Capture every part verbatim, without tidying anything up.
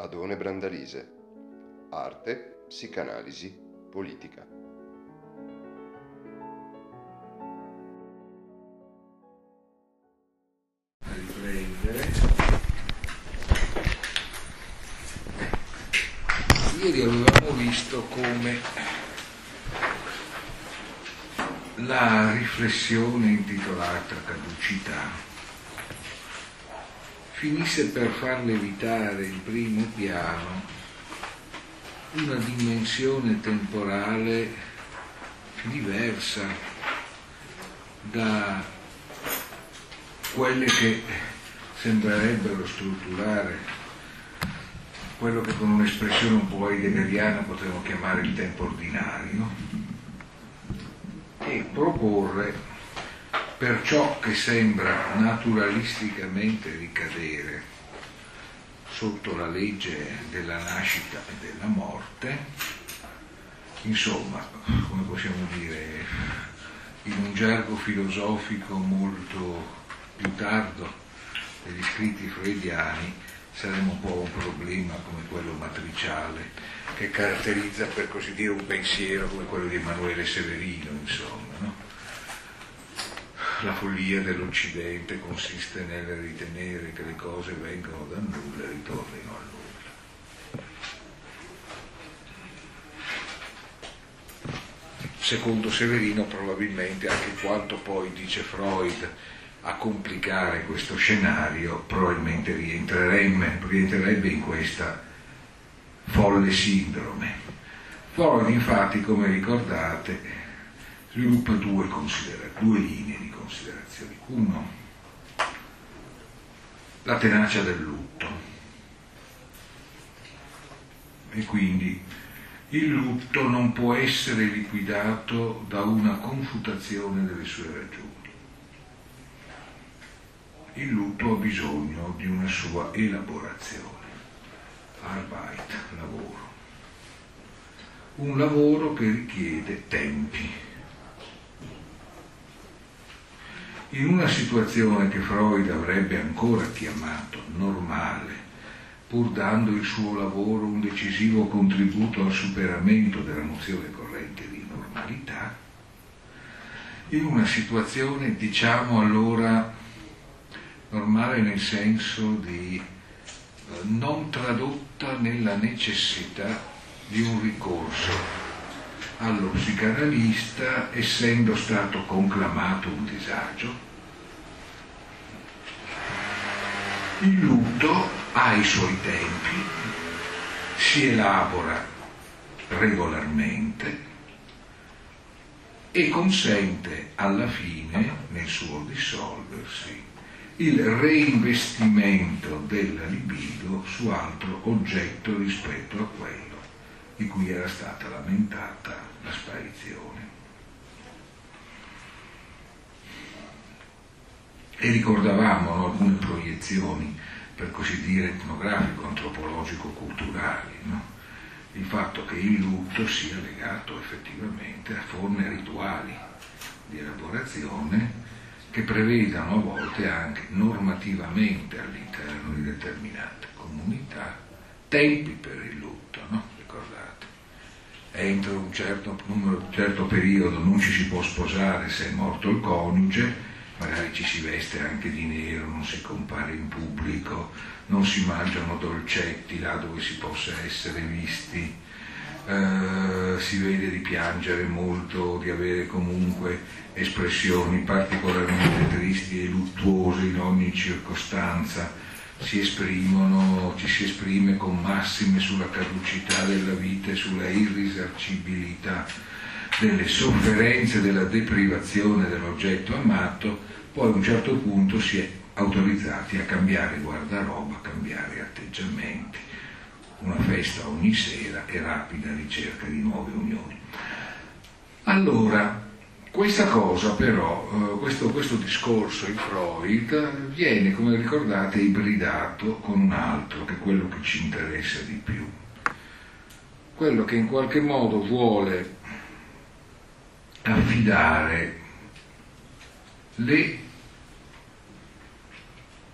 Adone Brandalise. Arte, psicanalisi, politica. Riprendere. Ieri avevamo visto come la riflessione intitolata Caducità finisse per far levitare in primo piano una dimensione temporale diversa da quelle che sembrerebbero strutturare quello che con un'espressione un po' heideggeriana potremmo chiamare il tempo ordinario, e proporre, per ciò che sembra naturalisticamente ricadere sotto la legge della nascita e della morte, insomma, come possiamo dire, in un gergo filosofico molto più tardo degli scritti freudiani, saremmo un po' un problema come quello matriciale che caratterizza, per così dire, un pensiero come quello di Emanuele Severino, insomma, no? La follia dell'Occidente consiste nel ritenere che le cose vengano dal nulla e ritornino al nulla. Secondo Severino, probabilmente, anche quanto poi dice Freud a complicare questo scenario, probabilmente rientrerebbe, rientrerebbe in questa folle sindrome. Freud, infatti, come ricordate, sviluppa due, considera- due linee di considerazioni. Uno, la tenacia del lutto, e quindi il lutto non può essere liquidato da una confutazione delle sue ragioni. Il lutto ha bisogno di una sua elaborazione, Arbeit, lavoro, un lavoro che richiede tempi. In una situazione che Freud avrebbe ancora chiamato normale, pur dando il suo lavoro un decisivo contributo al superamento della nozione corrente di normalità, in una situazione, diciamo allora, normale nel senso di eh, non tradotta nella necessità di un ricorso allo psicanalista, essendo stato conclamato un disagio, il lutto ha i suoi tempi, si elabora regolarmente e consente alla fine, nel suo dissolversi, il reinvestimento della libido su altro oggetto rispetto a quello di cui era stata lamentata la sparizione. E ricordavamo, no, alcune proiezioni, per così dire, etnografico-antropologico-culturali, no? Il fatto che il lutto sia legato effettivamente a forme rituali di elaborazione che prevedano a volte anche normativamente all'interno di determinate comunità tempi per il lutto, no? Entro un certo, numero, un certo periodo non ci si può sposare se è morto il coniuge, magari ci si veste anche di nero, non si compare in pubblico, non si mangiano dolcetti là dove si possa essere visti, eh, si vede di piangere molto, di avere comunque espressioni particolarmente tristi e luttuose in ogni circostanza. Si esprimono, ci si esprime con massime sulla caducità della vita e sulla irrisarcibilità delle sofferenze, della deprivazione dell'oggetto amato, poi a un certo punto si è autorizzati a cambiare guardaroba, a cambiare atteggiamenti, una festa ogni sera e rapida ricerca di nuove unioni. Allora, questa cosa però, questo, questo discorso in Freud viene, come ricordate, ibridato con un altro, che è quello che ci interessa di più. Quello che in qualche modo vuole affidare le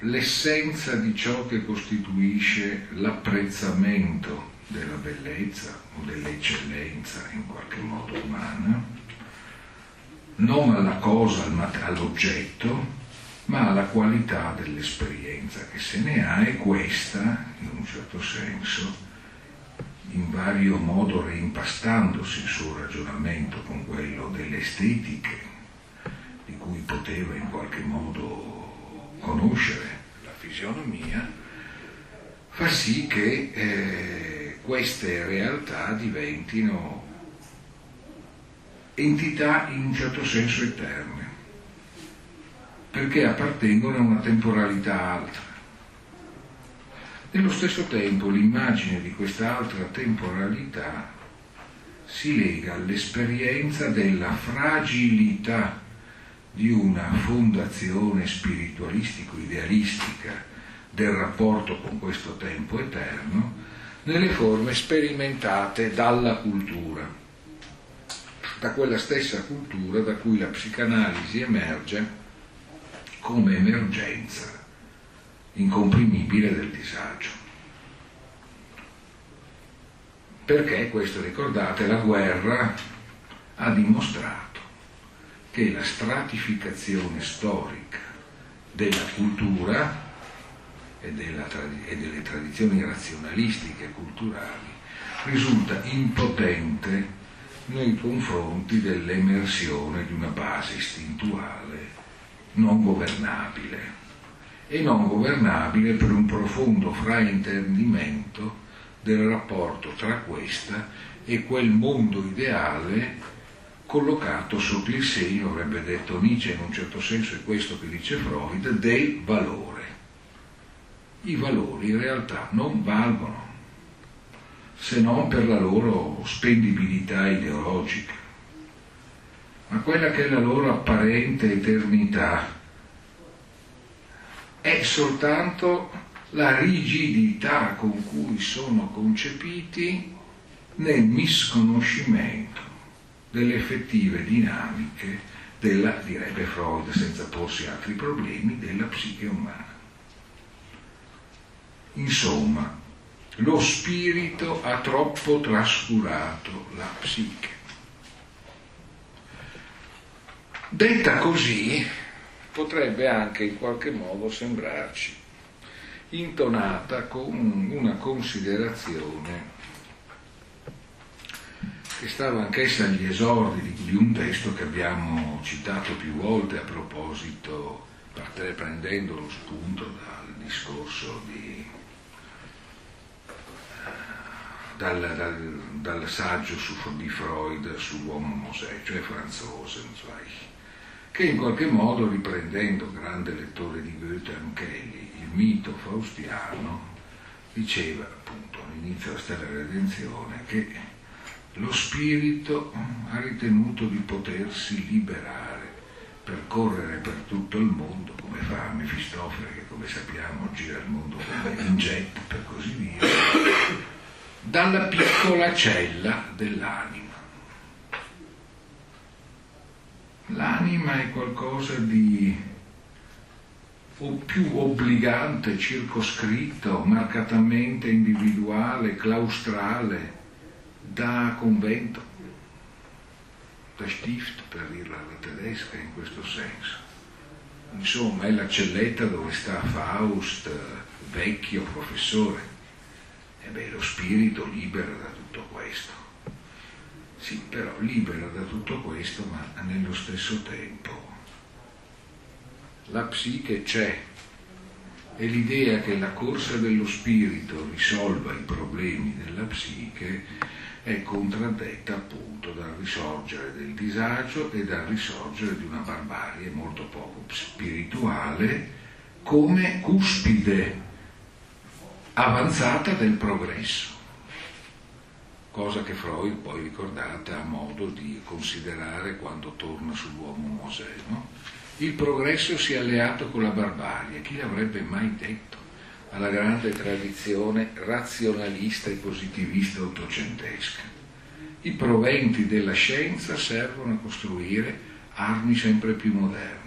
l'essenza di ciò che costituisce l'apprezzamento della bellezza o dell'eccellenza in qualche modo umana, non alla cosa, all'oggetto, ma alla qualità dell'esperienza che se ne ha, e questa, in un certo senso, in vario modo reimpastandosi il suo ragionamento con quello delle estetiche, di cui poteva in qualche modo conoscere la fisionomia, fa sì che eh, queste realtà diventino entità in un certo senso eterne, perché appartengono a una temporalità altra. Nello stesso tempo l'immagine di quest'altra temporalità si lega all'esperienza della fragilità di una fondazione spiritualistico-idealistica del rapporto con questo tempo eterno nelle forme sperimentate dalla cultura, da quella stessa cultura da cui la psicanalisi emerge come emergenza incomprimibile del disagio. Perché, questo ricordate, la guerra ha dimostrato che la stratificazione storica della cultura e, della, e delle tradizioni razionalistiche e culturali risulta impotente nei confronti dell'emersione di una base istintuale non governabile, e non governabile per un profondo fraintendimento del rapporto tra questa e quel mondo ideale collocato sotto il segno, avrebbe detto Nietzsche, in un certo senso è questo che dice Freud, del valore. I valori in realtà non valgono se non per la loro spendibilità ideologica, ma quella che è la loro apparente eternità è soltanto la rigidità con cui sono concepiti nel misconoscimento delle effettive dinamiche della, direbbe Freud senza porsi altri problemi, della psiche umana. Insomma, lo spirito ha troppo trascurato la psiche. Detta così, potrebbe anche in qualche modo sembrarci intonata con una considerazione che stava anch'essa agli esordi di un testo che abbiamo citato più volte a proposito, prendendo lo spunto dal discorso di dal, dal, dal saggio su, di Freud sull'uomo Mosè, cioè Franz Rosenzweig, che in qualche modo, riprendendo, grande lettore di Goethe anche egli, il mito faustiano, diceva appunto all'inizio della storia della Redenzione che lo spirito ha ritenuto di potersi liberare, percorrere per tutto il mondo, come fa Mefistofele, che come sappiamo gira il mondo come in jet, per così dire, dalla piccola cella dell'anima. L'anima è qualcosa di o più obbligante, circoscritto, marcatamente individuale, claustrale, da convento, da Stift, per dirla alla tedesca in questo senso. Insomma, è la celletta dove sta Faust, vecchio professore. E beh, lo spirito libera da tutto questo. Sì, però libera da tutto questo, ma nello stesso tempo la psiche c'è, e l'idea che la corsa dello spirito risolva i problemi della psiche è contraddetta appunto dal risorgere del disagio e dal risorgere di una barbarie molto poco spirituale come cuspide avanzata del progresso. Cosa che Freud poi, ricordate, ha modo di considerare quando torna sull'uomo Mosè, no? Il progresso si è alleato con la barbarie, chi l'avrebbe mai detto alla grande tradizione razionalista e positivista ottocentesca? I proventi della scienza servono a costruire armi sempre più moderne.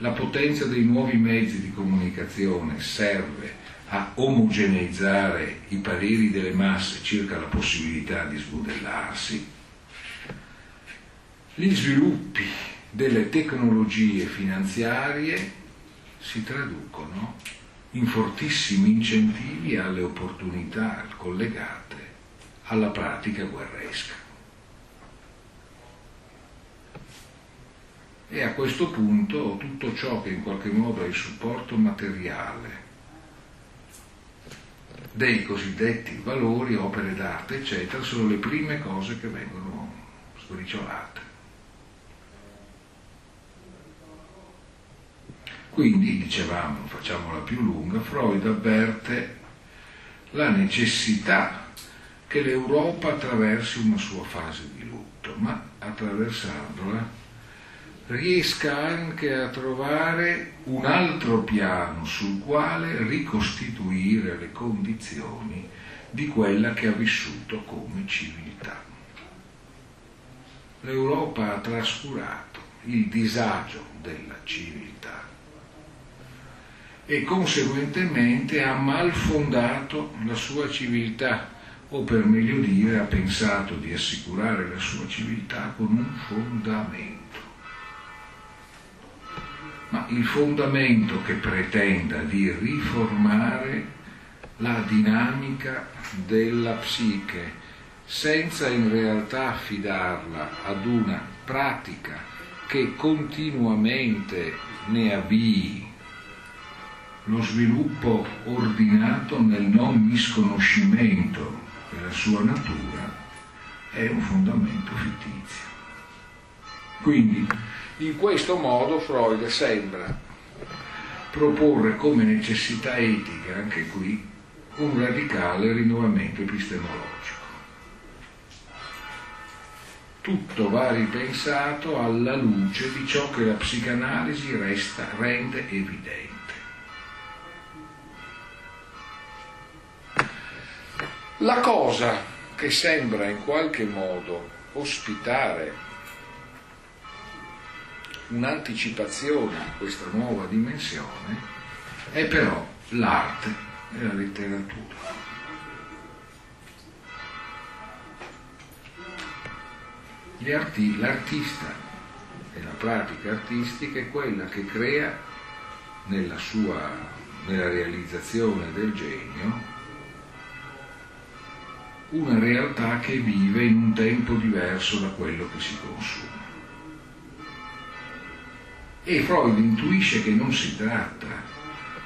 La potenza dei nuovi mezzi di comunicazione serve a omogeneizzare i pareri delle masse circa la possibilità di smodellarsi. Gli sviluppi delle tecnologie finanziarie si traducono in fortissimi incentivi alle opportunità collegate alla pratica guerresca. E a questo punto tutto ciò che in qualche modo è il supporto materiale dei cosiddetti valori, opere d'arte, eccetera, sono le prime cose che vengono sbriciolate. Quindi, dicevamo, facciamola più lunga, Freud avverte la necessità che l'Europa attraversi una sua fase di lutto, ma attraversandola riesca anche a trovare un altro piano sul quale ricostituire le condizioni di quella che ha vissuto come civiltà. L'Europa ha trascurato il disagio della civiltà e conseguentemente ha malfondato la sua civiltà, o per meglio dire ha pensato di assicurare la sua civiltà con un fondamento. Ma il fondamento che pretenda di riformare la dinamica della psiche, senza in realtà affidarla ad una pratica che continuamente ne avvii lo sviluppo ordinato nel non misconoscimento della sua natura, è un fondamento fittizio. Quindi, in questo modo Freud sembra proporre come necessità etica, anche qui, un radicale rinnovamento epistemologico. Tutto va ripensato alla luce di ciò che la psicanalisi resta, rende evidente. La cosa che sembra in qualche modo ospitare un'anticipazione a questa nuova dimensione è però l'arte e la letteratura. Gli arti, l'artista e la pratica artistica è quella che crea nella sua, nella realizzazione del genio una realtà che vive in un tempo diverso da quello che si consuma. E Freud intuisce che non si tratta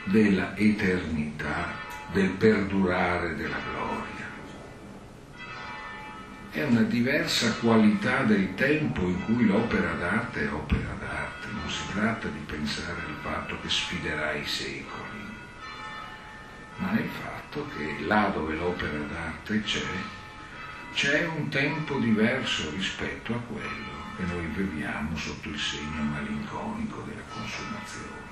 della eternità, del perdurare della gloria. È una diversa qualità del tempo in cui l'opera d'arte è opera d'arte. Non si tratta di pensare al fatto che sfiderà i secoli, ma è il fatto che là dove l'opera d'arte c'è, c'è un tempo diverso rispetto a quello che noi viviamo sotto il segno malinconico della consumazione.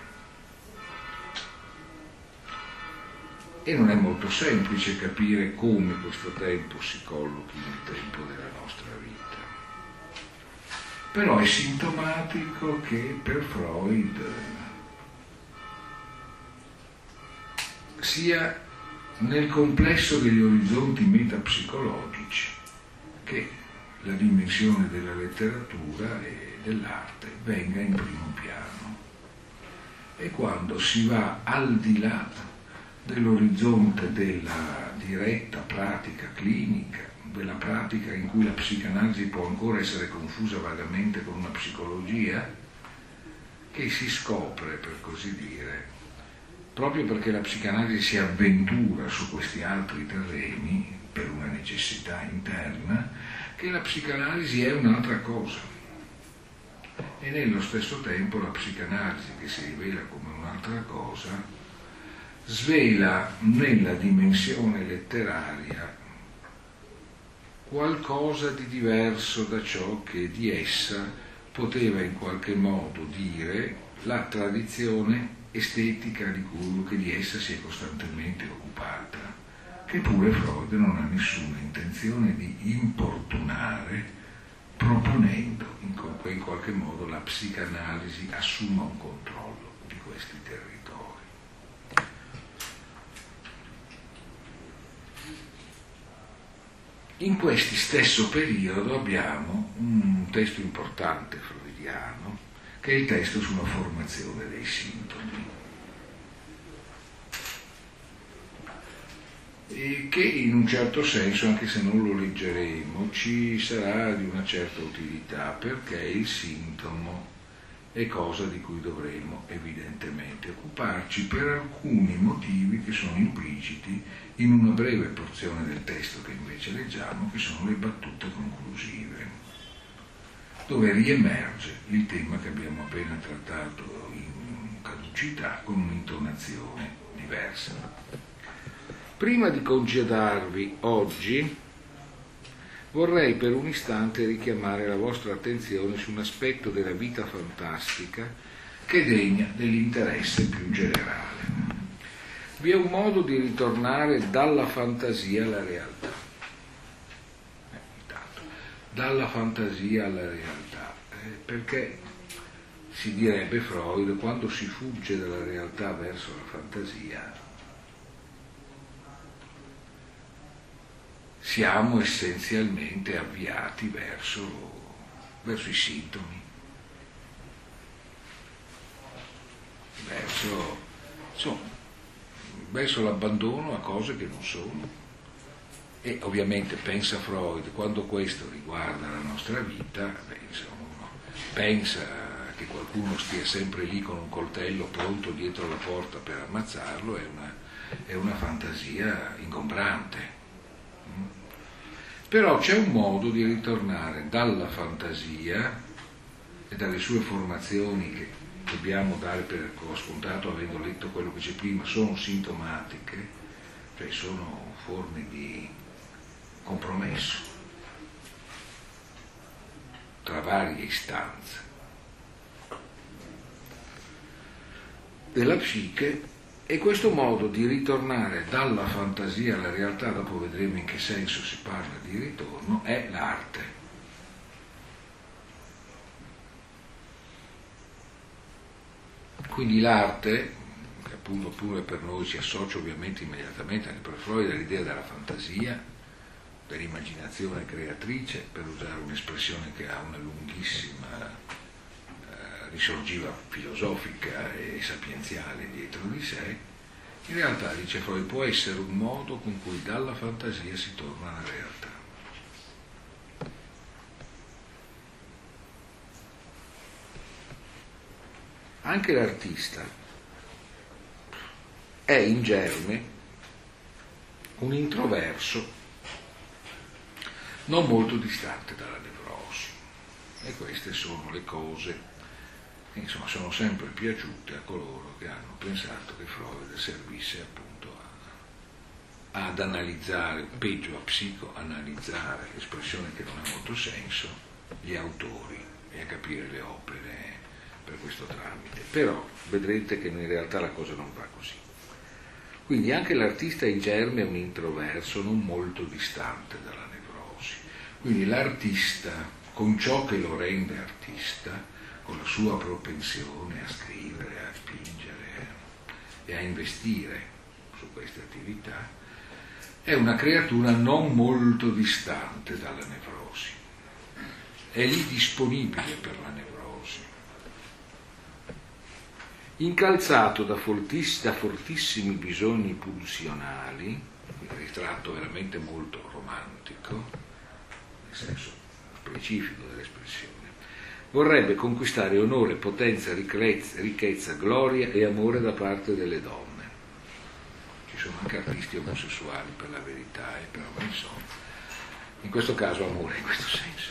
E non è molto semplice capire come questo tempo si collochi nel tempo della nostra vita. Però è sintomatico che per Freud sia nel complesso degli orizzonti metapsicologici che la dimensione della letteratura e dell'arte venga in primo piano, e quando si va al di là dell'orizzonte della diretta pratica clinica, della pratica in cui la psicanalisi può ancora essere confusa vagamente con una psicologia, che si scopre, per così dire, proprio perché la psicanalisi si avventura su questi altri terreni per una necessità interna, che la psicanalisi è un'altra cosa. E nello stesso tempo la psicanalisi, che si rivela come un'altra cosa, svela nella dimensione letteraria qualcosa di diverso da ciò che di essa poteva in qualche modo dire la tradizione estetica di cui che di essa si è costantemente occupata, che pure Freud non ha nessuna intenzione di importunare, proponendo in qualche modo la psicanalisi assuma un controllo. questi territori. In questo stesso periodo abbiamo un testo importante freudiano, che è il testo sulla formazione dei sintomi, e che in un certo senso, anche se non lo leggeremo, ci sarà di una certa utilità, perché il sintomo è cosa di cui dovremo evidentemente occuparci per alcuni motivi che sono impliciti in una breve porzione del testo che invece leggiamo, che sono le battute conclusive, dove riemerge il tema che abbiamo appena trattato in caducità con un'intonazione diversa. Prima di congedarvi oggi, vorrei per un istante richiamare la vostra attenzione su un aspetto della vita fantastica che degna dell'interesse più generale. Vi è un modo di ritornare dalla fantasia alla realtà. Eh, intanto, dalla fantasia alla realtà, eh, perché si direbbe Freud, quando si fugge dalla realtà verso la fantasia, siamo essenzialmente avviati verso, verso i sintomi, verso, insomma, verso l'abbandono a cose che non sono. E ovviamente, pensa Freud, quando questo riguarda la nostra vita, beh, insomma, uno pensa che qualcuno stia sempre lì con un coltello pronto dietro la porta per ammazzarlo, è una, è una fantasia ingombrante. Però c'è un modo di ritornare dalla fantasia e dalle sue formazioni, che dobbiamo dare per scontato avendo letto quello che c'è prima, sono sintomatiche, cioè sono forme di compromesso tra varie istanze della psiche. E questo modo di ritornare dalla fantasia alla realtà, dopo vedremo in che senso si parla di ritorno, è l'arte. Quindi l'arte, che appunto pure per noi si associa ovviamente immediatamente, anche per Freud, all'idea della fantasia, dell'immaginazione creatrice, per usare un'espressione che ha una lunghissima risorgiva filosofica e sapienziale dietro di sé, in realtà, dice Freud, può essere un modo con cui dalla fantasia si torna alla realtà. Anche l'artista è in germe un introverso non molto distante dalla nevrosi, e queste sono le cose, insomma, sono sempre piaciute a coloro che hanno pensato che Freud servisse appunto a, ad analizzare, peggio a psicoanalizzare, espressione che non ha molto senso, gli autori e a capire le opere per questo tramite. Però vedrete che in realtà la cosa non va così. Quindi anche l'artista in germe è un introverso non molto distante dalla nevrosi. Quindi l'artista, con ciò che lo rende artista, con la sua propensione a scrivere, a dipingere e a investire su queste attività, è una creatura non molto distante dalla nevrosi, è lì disponibile per la nevrosi, incalzato da, fortiss- da fortissimi bisogni pulsionali. Il ritratto veramente molto romantico, nel senso specifico dell'espressione, vorrebbe conquistare onore, potenza, ricchezza, ricchezza, gloria e amore da parte delle donne. Ci sono anche artisti omosessuali, per la verità, e però insomma, in questo caso amore in questo senso.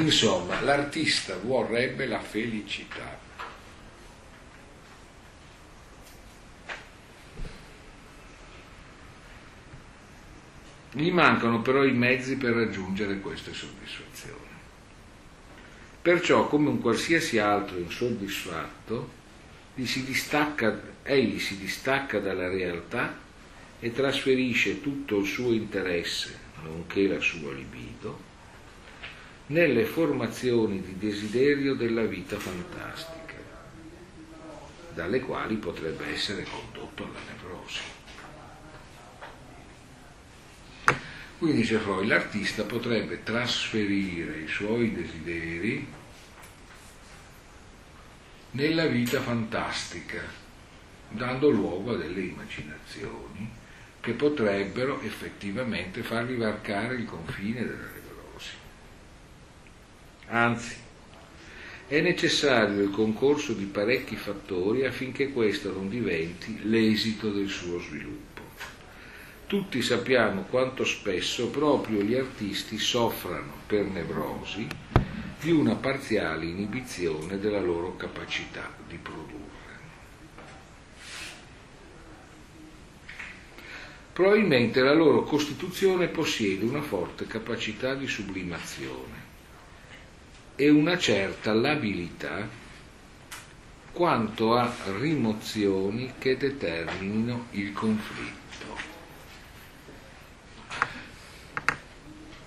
Insomma, l'artista vorrebbe la felicità. Gli mancano però i mezzi per raggiungere queste soddisfazioni. Perciò, come un qualsiasi altro insoddisfatto, gli si distacca, egli si distacca dalla realtà e trasferisce tutto il suo interesse, nonché la sua libido, nelle formazioni di desiderio della vita fantastica. dalle quali potrebbe essere condotto alla nevrosi. Quindi, dice Freud, l'artista potrebbe trasferire i suoi desideri nella vita fantastica, dando luogo a delle immaginazioni che potrebbero effettivamente far varcare il confine della nevrosi. Anzi, è necessario il concorso di parecchi fattori affinché questo non diventi l'esito del suo sviluppo. Tutti sappiamo quanto spesso proprio gli artisti soffrano per nevrosi di una parziale inibizione della loro capacità di produrre. Probabilmente la loro costituzione possiede una forte capacità di sublimazione e una certa labilità quanto a rimozioni che determinino il conflitto.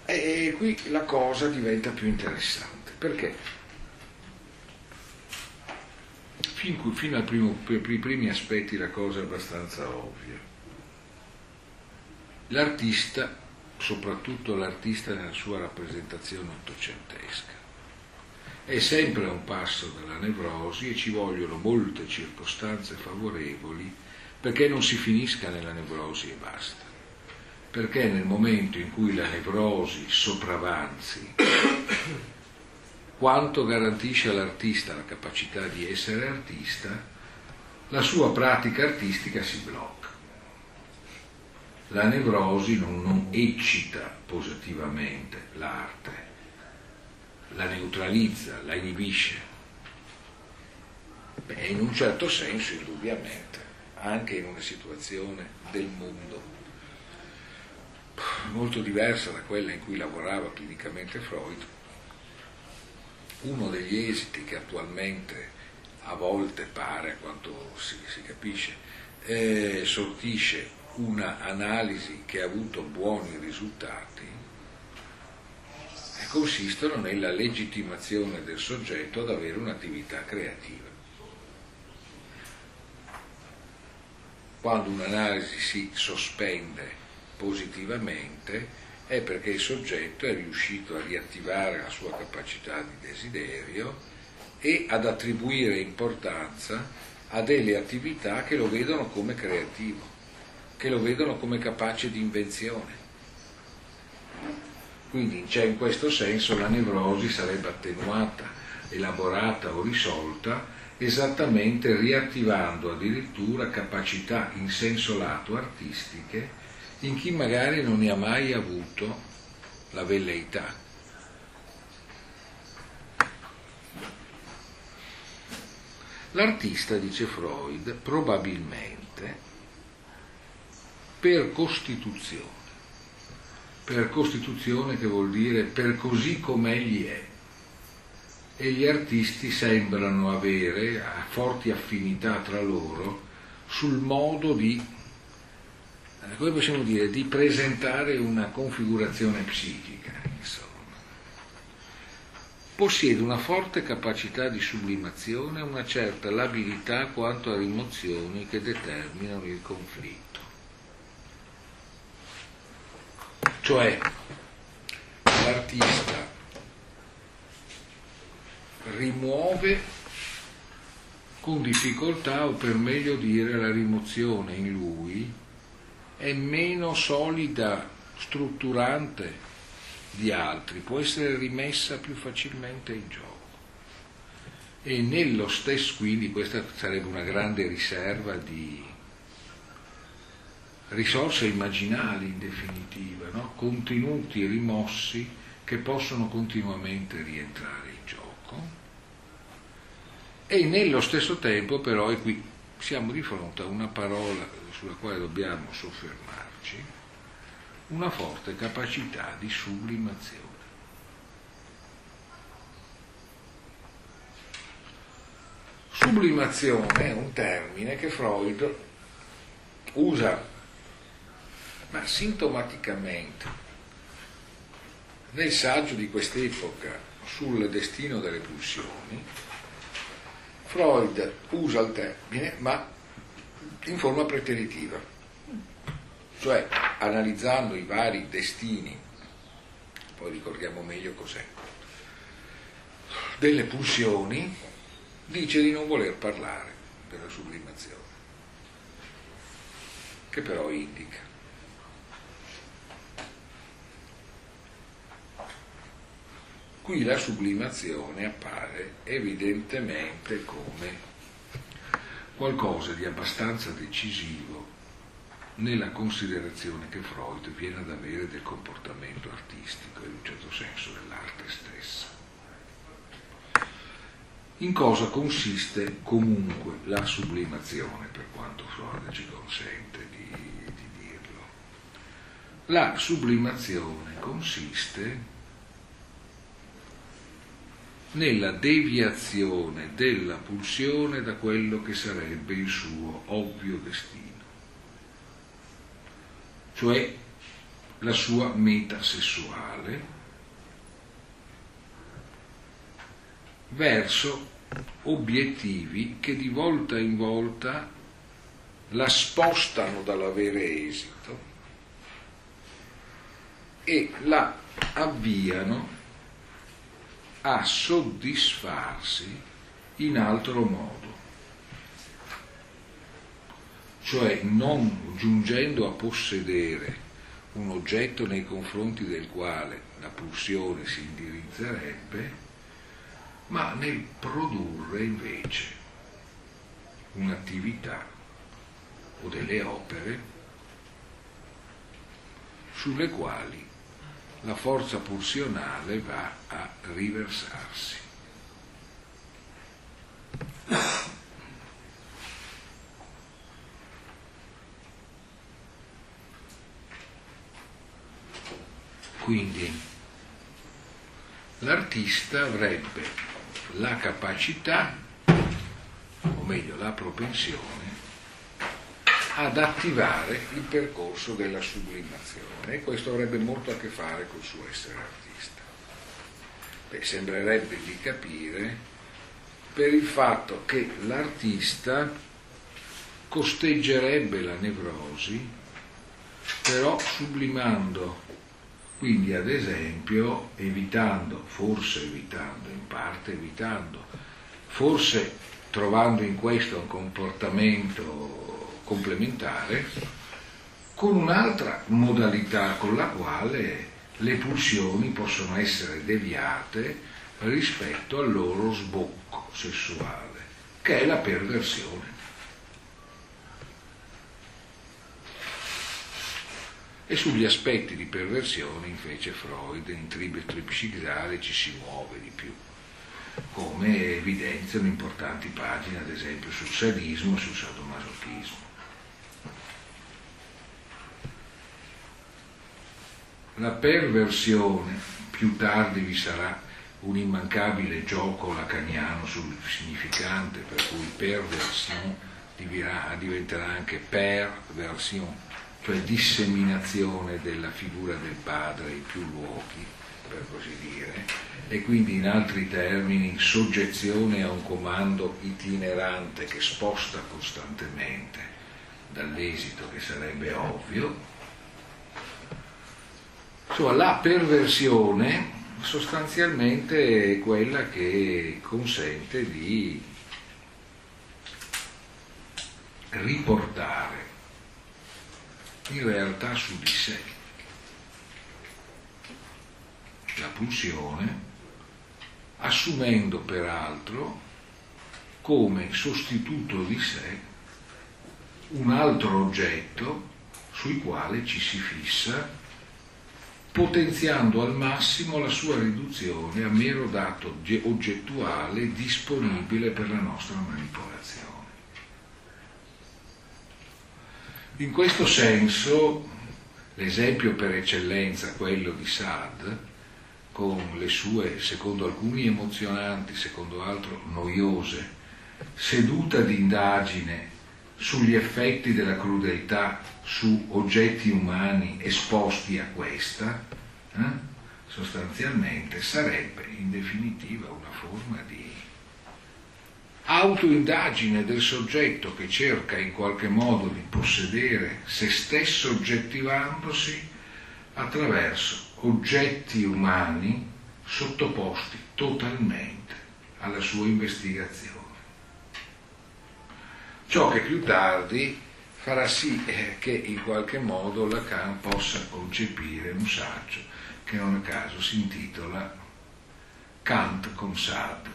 E qui la cosa diventa più interessante, perché fin qui, fino al primo, per i primi aspetti la cosa è abbastanza ovvia. L'artista, soprattutto l'artista nella sua rappresentazione ottocentesca, è sempre a un passo dalla nevrosi e ci vogliono molte circostanze favorevoli perché non si finisca nella nevrosi e basta. Perché nel momento in cui la nevrosi sopravanzi, quanto garantisce all'artista la capacità di essere artista, la sua pratica artistica si blocca. La nevrosi non, non eccita positivamente l'arte, la neutralizza, la inibisce. Beh, in un certo senso, indubbiamente, anche in una situazione del mondo molto diversa da quella in cui lavorava clinicamente Freud, uno degli esiti che attualmente a volte pare, a quanto si, si capisce, eh, sortisce una analisi che ha avuto buoni risultati, eh, consistono nella legittimazione del soggetto ad avere un'attività creativa. Quando un'analisi si sospende positivamente è perché il soggetto è riuscito a riattivare la sua capacità di desiderio e ad attribuire importanza a delle attività che lo vedono come creativo, che lo vedono come capace di invenzione. Quindi c'è in questo senso la nevrosi sarebbe attenuata, elaborata o risolta esattamente riattivando addirittura capacità in senso lato artistiche in chi magari non ne ha mai avuto la velleità. L'artista, dice Freud, probabilmente per costituzione, per costituzione che vuol dire per così come egli è, e gli artisti sembrano avere forti affinità tra loro sul modo di, come possiamo dire, di presentare una configurazione psichica, insomma. Possiede una forte capacità di sublimazione e una certa labilità quanto a rimozioni che determinano il conflitto. Cioè, l'artista rimuove con difficoltà, o per meglio dire, la rimozione in lui è meno solida, strutturante di altri, può essere rimessa più facilmente in gioco. E nello stesso, quindi questa sarebbe una grande riserva di risorse immaginali in definitiva, no? Contenuti rimossi che possono continuamente rientrare in gioco. E nello stesso tempo però, e qui siamo di fronte a una parola sulla quale dobbiamo soffermarci, una forte capacità di sublimazione. Sublimazione è un termine che Freud usa, ma sintomaticamente, nel saggio di quest'epoca sul destino delle pulsioni. Freud usa il termine ma in forma preteritiva, cioè analizzando i vari destini, poi ricordiamo meglio cos'è, delle pulsioni, dice di non voler parlare della sublimazione, che però indica. Qui la sublimazione appare evidentemente come qualcosa di abbastanza decisivo nella considerazione che Freud viene ad avere del comportamento artistico e in un certo senso dell'arte stessa. In cosa consiste comunque la sublimazione, per quanto Freud ci consente di, di dirlo? La sublimazione consiste nella deviazione della pulsione da quello che sarebbe il suo ovvio destino, cioè la sua meta sessuale, verso obiettivi che di volta in volta la spostano dall'avere esito e la avviano a soddisfarsi in altro modo, cioè non giungendo a possedere un oggetto nei confronti del quale la pulsione si indirizzerebbe, ma nel produrre invece un'attività o delle opere sulle quali la forza pulsionale va a riversarsi. Quindi l'artista avrebbe la capacità, o meglio la propensione, ad attivare il percorso della sublimazione, e questo avrebbe molto a che fare col suo essere artista. Beh, sembrerebbe di capire per il fatto che l'artista costeggerebbe la nevrosi, però sublimando, quindi ad esempio evitando, forse evitando, in parte evitando, forse trovando in questo un comportamento complementare con un'altra modalità con la quale le pulsioni possono essere deviate rispetto al loro sbocco sessuale, che è la perversione. E sugli aspetti di perversione invece Freud in Tribe Tripsicale ci si muove di più, come evidenziano importanti pagine ad esempio sul sadismo e sul sadomasochismo. La perversione, più tardi vi sarà un immancabile gioco lacaniano sul significante, per cui perversion diventerà anche perversion, cioè disseminazione della figura del padre in più luoghi, per così dire, e quindi in altri termini soggezione a un comando itinerante che sposta costantemente dall'esito che sarebbe ovvio. Insomma, la perversione sostanzialmente è quella che consente di riportare in realtà su di sé la pulsione, assumendo peraltro come sostituto di sé un altro oggetto sul quale ci si fissa, potenziando al massimo la sua riduzione a mero dato oggettuale disponibile per la nostra manipolazione. In questo senso, l'esempio per eccellenza, quello di Sade, con le sue, secondo alcuni emozionanti, secondo altri noiose, seduta di indagine sugli effetti della crudeltà su oggetti umani esposti a questa, eh? sostanzialmente sarebbe in definitiva una forma di autoindagine del soggetto che cerca in qualche modo di possedere se stesso oggettivandosi attraverso oggetti umani sottoposti totalmente alla sua investigazione. Ciò che più tardi farà sì che in qualche modo Lacan possa concepire un saggio che non a caso si intitola Kant con Sade,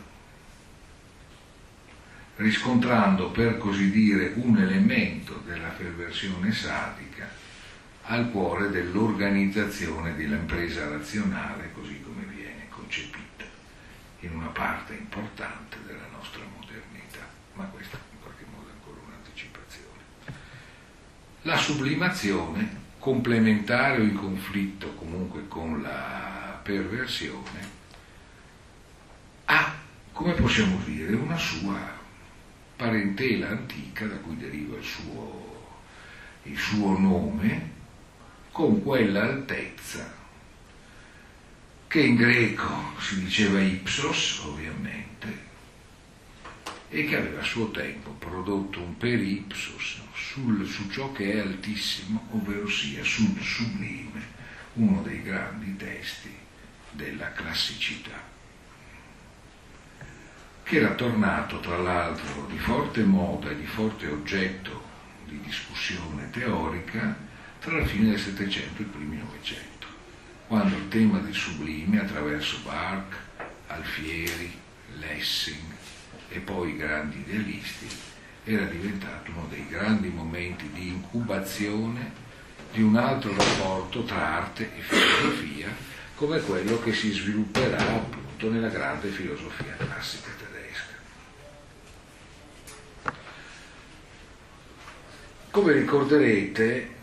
riscontrando per così dire un elemento della perversione sadica al cuore dell'organizzazione dell'impresa razionale così come viene concepita in una parte importante della nostra modernità, ma questa è in qualche modo ancora un'anticipazione. La sublimazione, complementare o in conflitto comunque con la perversione, ha, come possiamo dire, una sua parentela antica, da cui deriva il suo, il suo nome, con quella altezza che in greco si diceva ipsos, ovviamente, e che aveva a suo tempo prodotto un peripsos sul, su ciò che è altissimo, ovvero sia sul sublime, uno dei grandi testi della classicità, che era tornato tra l'altro di forte moda e di forte oggetto di discussione teorica tra la fine del Settecento e i primi Novecento, quando il tema del sublime attraverso Barthes, Alfieri, Lessing e poi i grandi idealisti era diventato uno dei grandi momenti di incubazione di un altro rapporto tra arte e filosofia, come quello che si svilupperà appunto nella grande filosofia classica tedesca. Come ricorderete,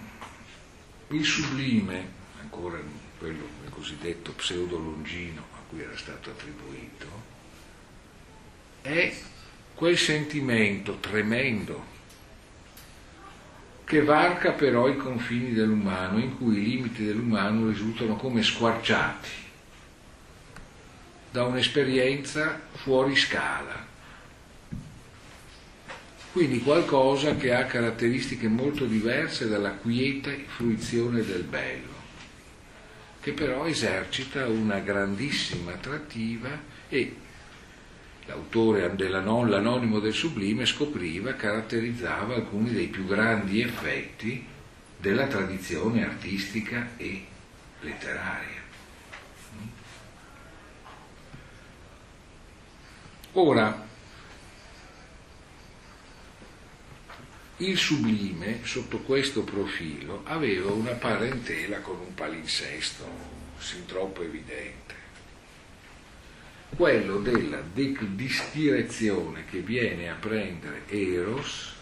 il sublime, ancora quello cosiddetto pseudolongino a cui era stato attribuito, è quel sentimento tremendo che varca però i confini dell'umano, in cui i limiti dell'umano risultano come squarciati da un'esperienza fuori scala. Quindi qualcosa che ha caratteristiche molto diverse dalla quieta fruizione del bello, che però esercita una grandissima attrattiva e l'autore dell'Anonimo del Sublime scopriva, caratterizzava alcuni dei più grandi effetti della tradizione artistica e letteraria. Ora, il sublime, sotto questo profilo, aveva una parentela con un palinsesto sin troppo evidente, quello della disdirezione che viene a prendere Eros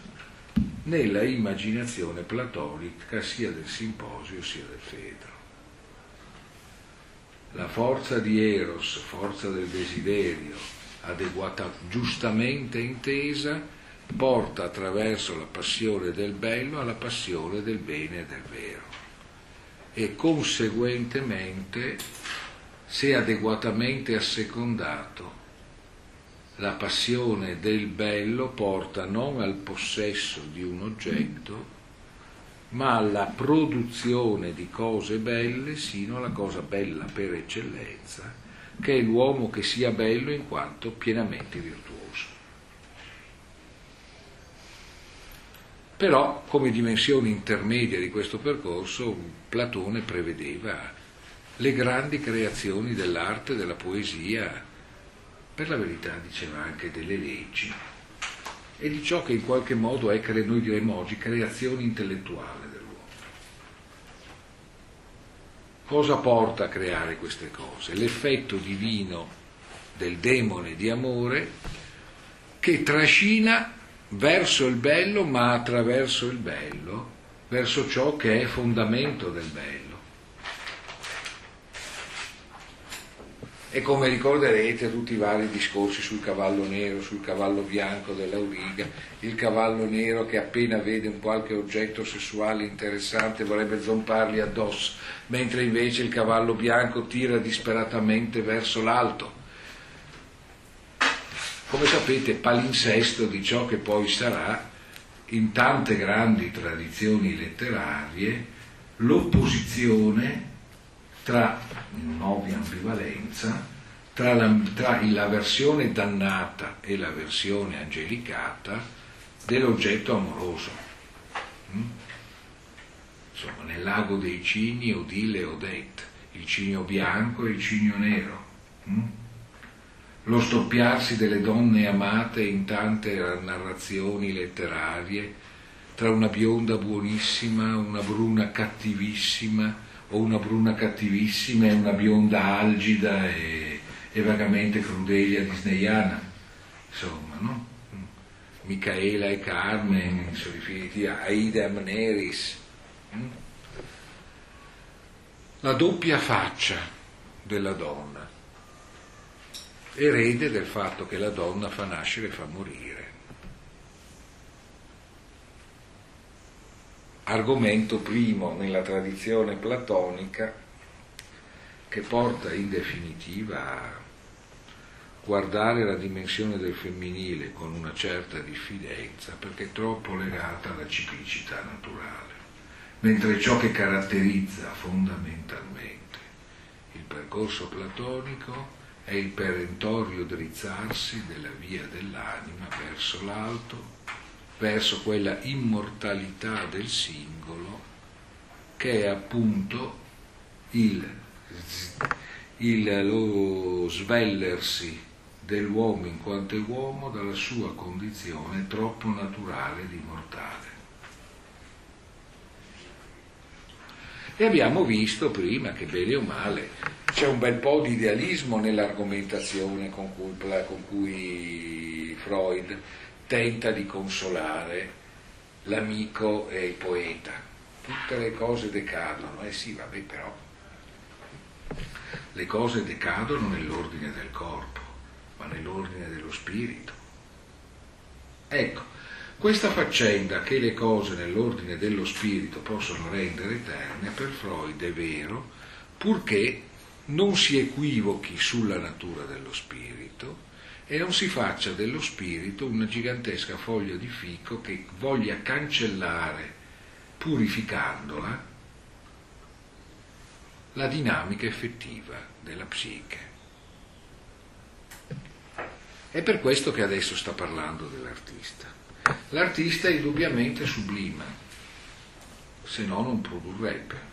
nella immaginazione platonica sia del Simposio sia del Fedro. La forza di Eros, forza del desiderio, adeguata, giustamente intesa, porta attraverso la passione del bello alla passione del bene e del vero, e conseguentemente, se adeguatamente assecondato, la passione del bello porta non al possesso di un oggetto, ma alla produzione di cose belle sino alla cosa bella per eccellenza, che è l'uomo che sia bello in quanto pienamente virtuoso. Però, come dimensione intermedia di questo percorso, Platone prevedeva le grandi creazioni dell'arte, della poesia, per la verità diceva anche delle leggi, e di ciò che in qualche modo è, noi diremmo oggi, creazione intellettuale dell'uomo. Cosa porta a creare queste cose? L'effetto divino del demone di amore che trascina verso il bello, ma attraverso il bello, verso ciò che è fondamento del bello. E come ricorderete tutti i vari discorsi sul cavallo nero, sul cavallo bianco dell'Auriga, il cavallo nero che appena vede un qualche oggetto sessuale interessante vorrebbe zompargli addosso, mentre invece il cavallo bianco tira disperatamente verso l'alto. come sapete, palinsesto di ciò che poi sarà in tante grandi tradizioni letterarie l'opposizione tra un'ovvia ambivalenza tra, la, tra la versione dannata e la versione angelicata dell'oggetto amoroso. Insomma, nel lago dei cigni Odile e Odette, il cigno bianco e il cigno nero, lo storpiarsi delle donne amate in tante narrazioni letterarie tra una bionda buonissima, una bruna cattivissima o una bruna cattivissima e una bionda algida e, e vagamente crudelia disneyana, insomma, no? Micaela e Carmen, sono i figli di Aida Amneris. La doppia faccia della donna, erede del fatto che la donna fa nascere e fa morire. Argomento primo nella tradizione platonica, che porta in definitiva a guardare la dimensione del femminile con una certa diffidenza, perché è troppo legata alla ciclicità naturale, mentre ciò che caratterizza fondamentalmente il percorso platonico è il perentorio drizzarsi della via dell'anima verso l'alto, verso quella immortalità del singolo che è appunto il, il, lo svellersi dell'uomo in quanto è uomo dalla sua condizione troppo naturale di mortale. E abbiamo visto prima che bene o male c'è un bel po' di idealismo nell'argomentazione con cui, con cui Freud tenta di consolare l'amico e il poeta. Tutte le cose decadono, eh sì, vabbè, però le cose decadono nell'ordine del corpo, ma nell'ordine dello spirito. Ecco, questa faccenda che le cose nell'ordine dello spirito possono rendere eterne, per Freud è vero, purché non si equivochi sulla natura dello spirito e non si faccia dello spirito una gigantesca foglia di fico che voglia cancellare, purificandola, la dinamica effettiva della psiche. È per questo che adesso sta parlando dell'artista. L'artista indubbiamente sublima, se no non produrrebbe.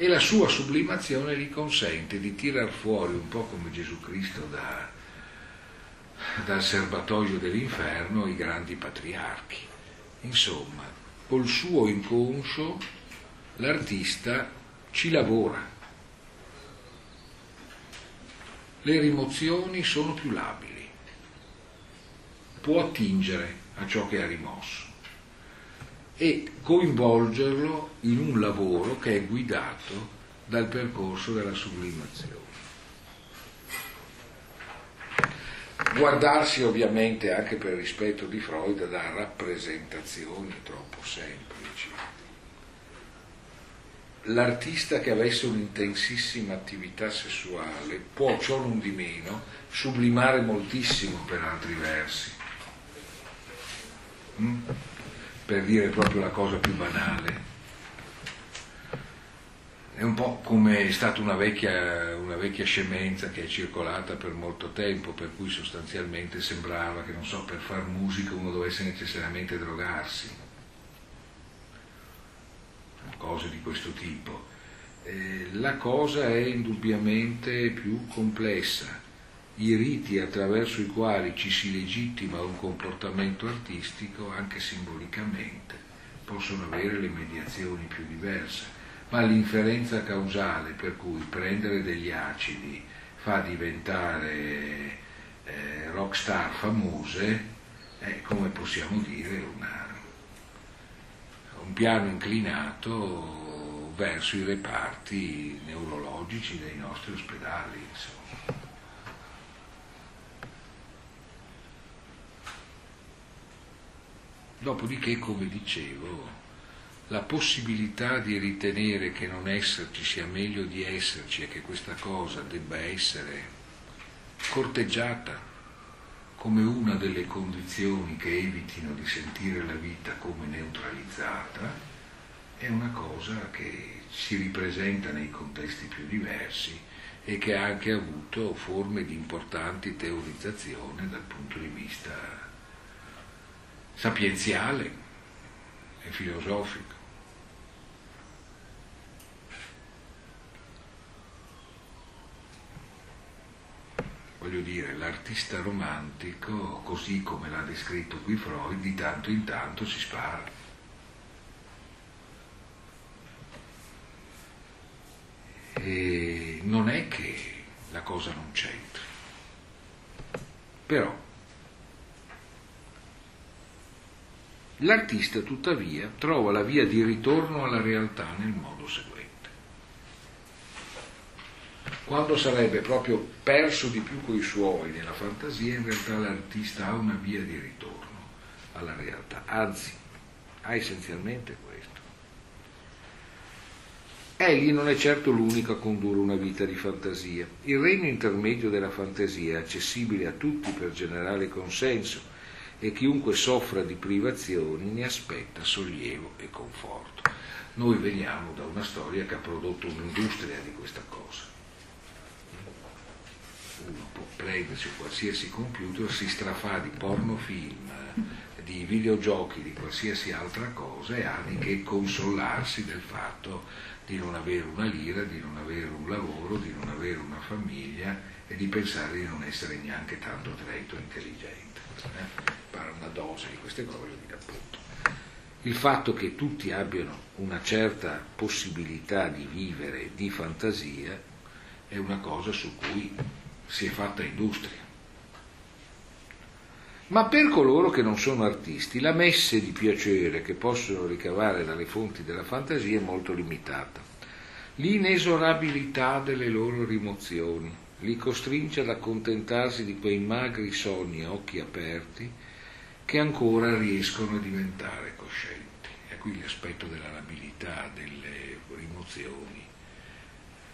E la sua sublimazione gli consente di tirar fuori, un po' come Gesù Cristo da, dal serbatoio dell'inferno, i grandi patriarchi. Insomma, col suo inconscio l'artista ci lavora. Le rimozioni sono più labili, può attingere a ciò che ha rimosso e coinvolgerlo in un lavoro che è guidato dal percorso della sublimazione. Guardarsi ovviamente, anche per rispetto di Freud, da rappresentazioni troppo semplici. L'artista che avesse un'intensissima attività sessuale può, ciò non di meno, sublimare moltissimo per altri versi. Mm? Per dire proprio la cosa più banale, è un po' come è stata una vecchia, una vecchia scemenza che è circolata per molto tempo, per cui sostanzialmente sembrava che, non so, per far musica uno dovesse necessariamente drogarsi, cose di questo tipo. Eh, la cosa è indubbiamente più complessa. I riti attraverso i quali ci si legittima un comportamento artistico, anche simbolicamente, possono avere le mediazioni più diverse, ma l'inferenza causale per cui prendere degli acidi fa diventare eh, rockstar famose è, come possiamo dire, una, un piano inclinato verso i reparti neurologici dei nostri ospedali, insomma. Dopodiché, come dicevo, la possibilità di ritenere che non esserci sia meglio di esserci e che questa cosa debba essere corteggiata come una delle condizioni che evitino di sentire la vita come neutralizzata, è una cosa che si ripresenta nei contesti più diversi e che ha anche avuto forme di importanti teorizzazione dal punto di vista sapienziale e filosofico. Voglio dire, l'artista romantico, così come l'ha descritto qui Freud, di tanto in tanto si spara. E non è che la cosa non c'entri, però l'artista tuttavia trova la via di ritorno alla realtà nel modo seguente. Quando sarebbe proprio perso di più coi suoi nella fantasia, in realtà l'artista ha una via di ritorno alla realtà, anzi ha essenzialmente questo. Egli non è certo l'unico a condurre una vita di fantasia. Il regno intermedio della fantasia è accessibile a tutti per generale consenso e chiunque soffra di privazioni ne aspetta sollievo e conforto. Noi veniamo da una storia che ha prodotto un'industria di questa cosa. Uno può prendersi qualsiasi computer, si strafà di pornofilm, di videogiochi, di qualsiasi altra cosa, e ha di che consolarsi del fatto di non avere una lira, di non avere un lavoro, di non avere una famiglia e di pensare di non essere neanche tanto attento e intelligente. Eh? Parla una dose di queste cose, appunto. Il fatto che tutti abbiano una certa possibilità di vivere di fantasia è una cosa su cui si è fatta industria. Ma per coloro che non sono artisti, la messe di piacere che possono ricavare dalle fonti della fantasia è molto limitata. L'inesorabilità delle loro rimozioni li costringe ad accontentarsi di quei magri sogni a occhi aperti che ancora riescono a diventare coscienti. E qui l'aspetto dell'abilità delle rimozioni,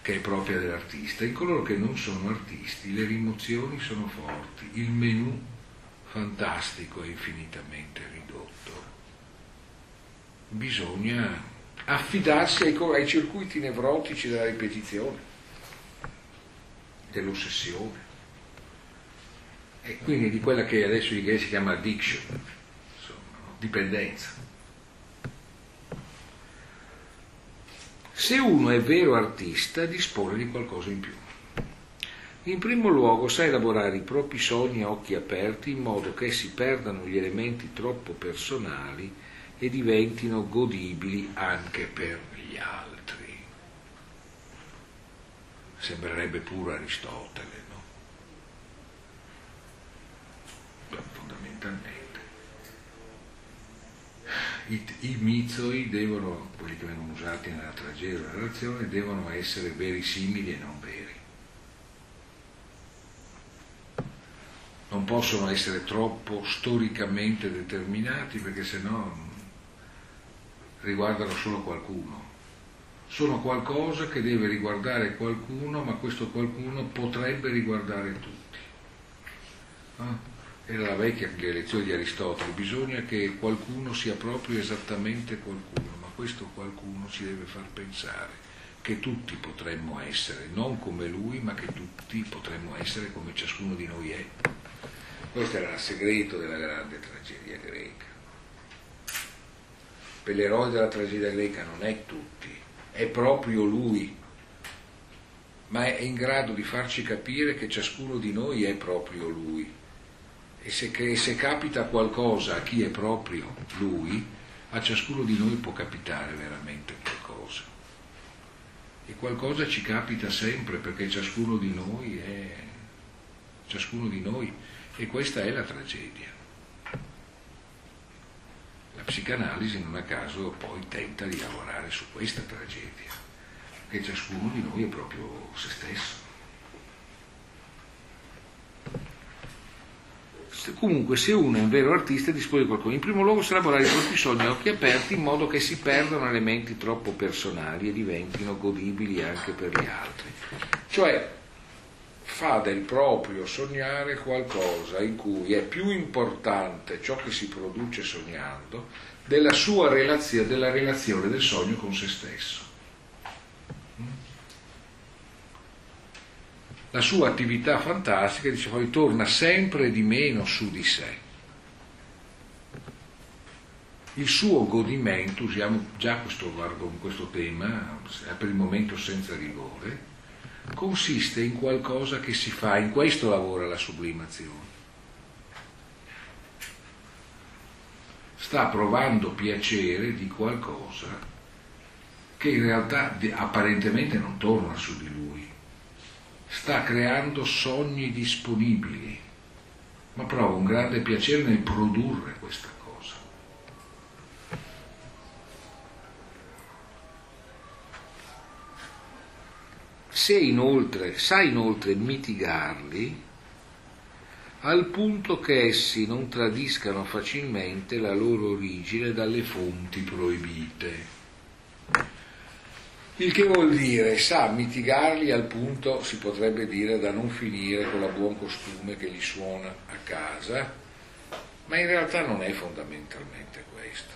che è propria dell'artista. In coloro che non sono artisti, le rimozioni sono forti, il menù fantastico e infinitamente ridotto. Bisogna affidarsi ai, ai circuiti nevrotici della ripetizione, dell'ossessione, e quindi di quella che adesso in inglese si chiama addiction, insomma, no? Dipendenza. Se uno è vero artista, dispone di qualcosa in più. In primo luogo sa elaborare i propri sogni a occhi aperti in modo che essi perdano gli elementi troppo personali e diventino godibili anche per gli altri. Sembrerebbe pure Aristotele, no? Beh, fondamentalmente I, i mizoi devono, quelli che vengono usati nella tragedia della relazione, devono essere verisimili e non veri. Non possono essere troppo storicamente determinati, perché sennò riguardano solo qualcuno. Sono qualcosa che deve riguardare qualcuno, ma questo qualcuno potrebbe riguardare tutti. Eh? Era la vecchia lezione di Aristotele: bisogna che qualcuno sia proprio esattamente qualcuno, ma questo qualcuno ci deve far pensare che tutti potremmo essere, non come lui, ma che tutti potremmo essere come ciascuno di noi è. Questo era il segreto della grande tragedia greca. Per l'eroe della tragedia greca non è tutti, è proprio lui, ma è in grado di farci capire che ciascuno di noi è proprio lui, e se, che, se capita qualcosa a chi è proprio lui, a ciascuno di noi può capitare veramente qualcosa, e qualcosa ci capita sempre, perché ciascuno di noi è ciascuno di noi. E questa è la tragedia. La psicanalisi non a caso poi tenta di lavorare su questa tragedia, che ciascuno di noi è proprio se stesso. Comunque, se uno è un vero artista, dispone di qualcosa. In primo luogo sa lavorare i propri sogni a occhi aperti in modo che si perdano elementi troppo personali e diventino godibili anche per gli altri. Cioè, fa del proprio sognare qualcosa in cui è più importante ciò che si produce sognando della sua relazione, della relazione del sogno con se stesso. La sua attività fantastica, dice poi, torna sempre di meno su di sé. Il suo godimento, usiamo già questo, questo tema, per il momento senza rigore, consiste in qualcosa che si fa, in questo lavora la sublimazione. Sta provando piacere di qualcosa che in realtà apparentemente non torna su di lui. Sta creando sogni disponibili, ma prova un grande piacere nel produrre questa cosa. Se inoltre, sa inoltre mitigarli al punto che essi non tradiscano facilmente la loro origine dalle fonti proibite. Il che vuol dire, sa mitigarli al punto, si potrebbe dire, da non finire con la buon costume che gli suona a casa, ma in realtà non è fondamentalmente questo.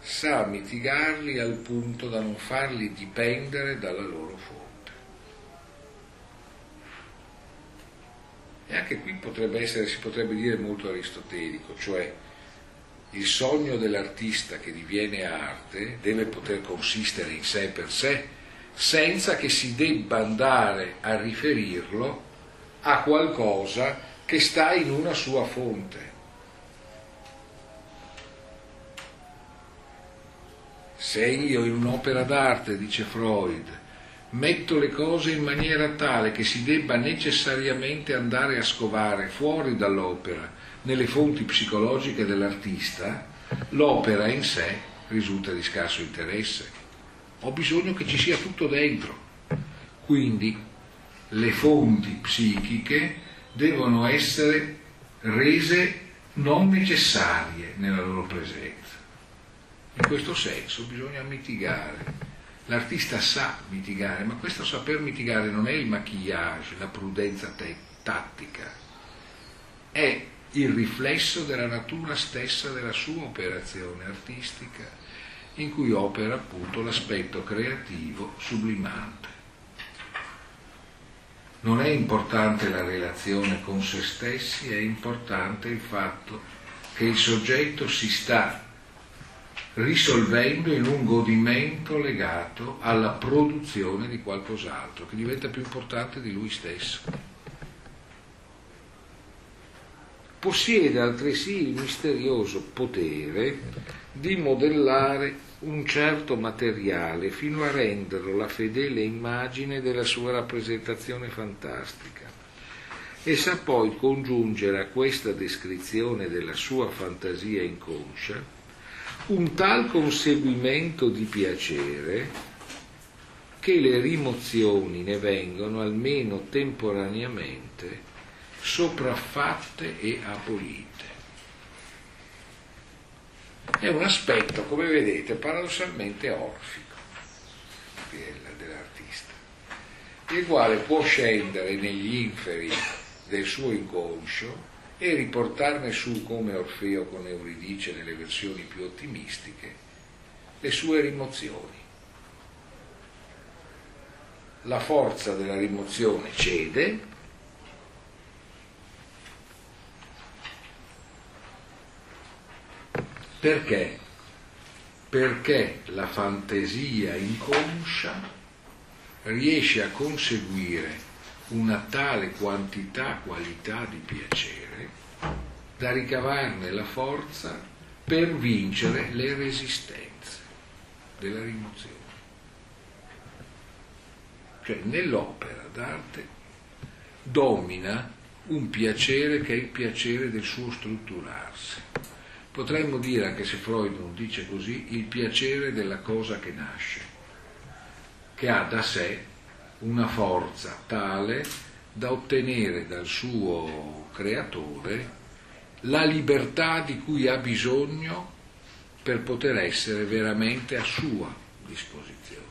Sa mitigarli al punto da non farli dipendere dalla loro fonte. E anche qui potrebbe essere, si potrebbe dire, molto aristotelico, cioè il sogno dell'artista che diviene arte deve poter consistere in sé per sé, senza che si debba andare a riferirlo a qualcosa che sta in una sua fonte. Se io in un'opera d'arte, dice Freud, metto le cose in maniera tale che si debba necessariamente andare a scovare fuori dall'opera, nelle fonti psicologiche dell'artista, l'opera in sé risulta di scarso interesse. Ho bisogno che ci sia tutto dentro. Quindi le fonti psichiche devono essere rese non necessarie nella loro presenza. In questo senso bisogna mitigare. L'artista sa mitigare, ma questo saper mitigare non è il maquillage, la prudenza te- tattica, è il riflesso della natura stessa della sua operazione artistica, in cui opera appunto l'aspetto creativo sublimante. Non è importante la relazione con se stessi, è importante il fatto che il soggetto si sta risolvendo in un godimento legato alla produzione di qualcos'altro, che diventa più importante di lui stesso. Possiede altresì il misterioso potere di modellare un certo materiale fino a renderlo la fedele immagine della sua rappresentazione fantastica, e sa poi congiungere a questa descrizione della sua fantasia inconscia un tal conseguimento di piacere che le rimozioni ne vengono almeno temporaneamente sopraffatte e abolite. È un aspetto, come vedete, paradossalmente orfico dell'artista, il quale può scendere negli inferi del suo inconscio e riportarne su, come Orfeo con Euridice nelle versioni più ottimistiche, le sue rimozioni. La forza della rimozione cede perché? Perché la fantasia inconscia riesce a conseguire una tale quantità, qualità di piacere da ricavarne la forza per vincere le resistenze della rimozione. Cioè nell'opera d'arte domina un piacere che è il piacere del suo strutturarsi. Potremmo dire, anche se Freud non dice così, il piacere della cosa che nasce, che ha da sé una forza tale da ottenere dal suo creatore la libertà di cui ha bisogno per poter essere veramente a sua disposizione.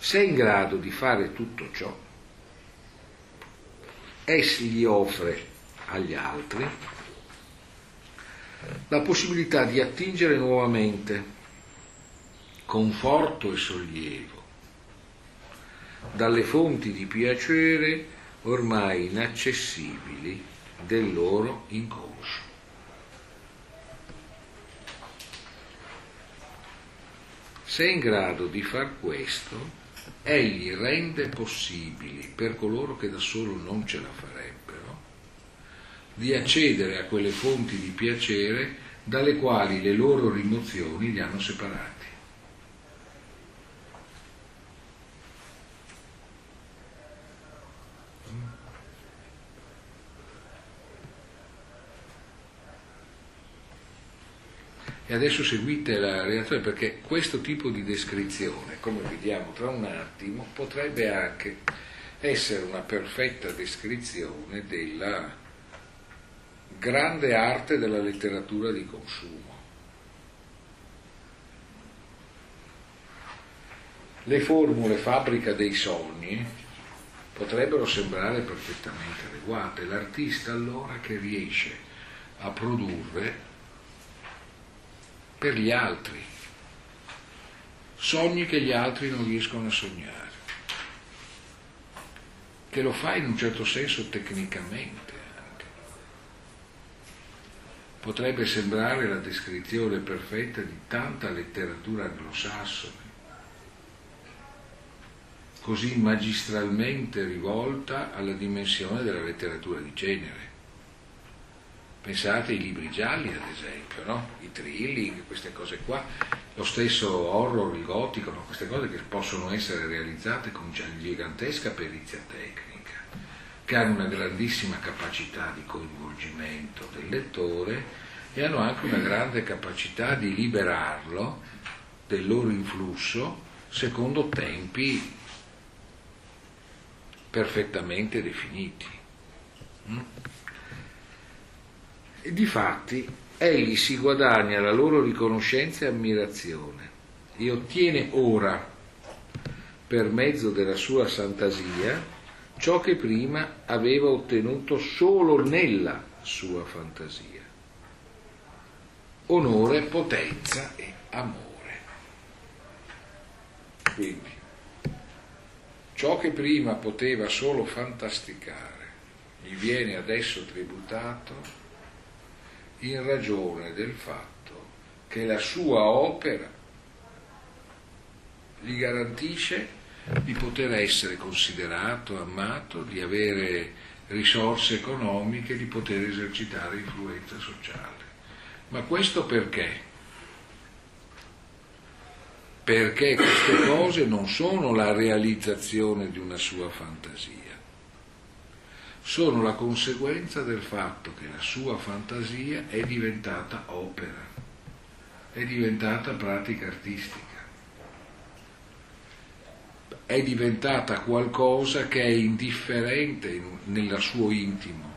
se è in grado di fare tutto ciò, essi gli offre agli altri la possibilità di attingere nuovamente conforto e sollievo dalle fonti di piacere ormai inaccessibili del loro inconscio. Se è in grado di far questo, egli rende possibili per coloro che da solo non ce la farebbero di accedere a quelle fonti di piacere dalle quali le loro rimozioni li hanno separati. E adesso seguite la relazione, perché questo tipo di descrizione, come vediamo tra un attimo, potrebbe anche essere una perfetta descrizione della grande arte della letteratura di consumo. Le formule fabbrica dei sogni potrebbero sembrare perfettamente adeguate. L'artista allora che riesce a produrre per gli altri sogni che gli altri non riescono a sognare, che lo fa in un certo senso tecnicamente anche. Potrebbe sembrare la descrizione perfetta di tanta letteratura anglosassone, così magistralmente rivolta alla dimensione della letteratura di genere. Pensate ai libri gialli, ad esempio, no? I thrilling, queste cose qua, lo stesso horror, il gotico, no? Queste cose che possono essere realizzate con gigantesca perizia tecnica, che hanno una grandissima capacità di coinvolgimento del lettore e hanno anche una grande capacità di liberarlo del loro influsso secondo tempi perfettamente definiti. Mm? E difatti egli si guadagna la loro riconoscenza e ammirazione e ottiene ora, per mezzo della sua fantasia, ciò che prima aveva ottenuto solo nella sua fantasia: onore, potenza e amore. Quindi, ciò che prima poteva solo fantasticare gli viene adesso tributato in ragione del fatto che la sua opera gli garantisce di poter essere considerato, amato, di avere risorse economiche, di poter esercitare influenza sociale. Ma questo perché? Perché queste cose non sono la realizzazione di una sua fantasia, sono la conseguenza del fatto che la sua fantasia è diventata opera, è diventata pratica artistica, è diventata qualcosa che è indifferente nel suo intimo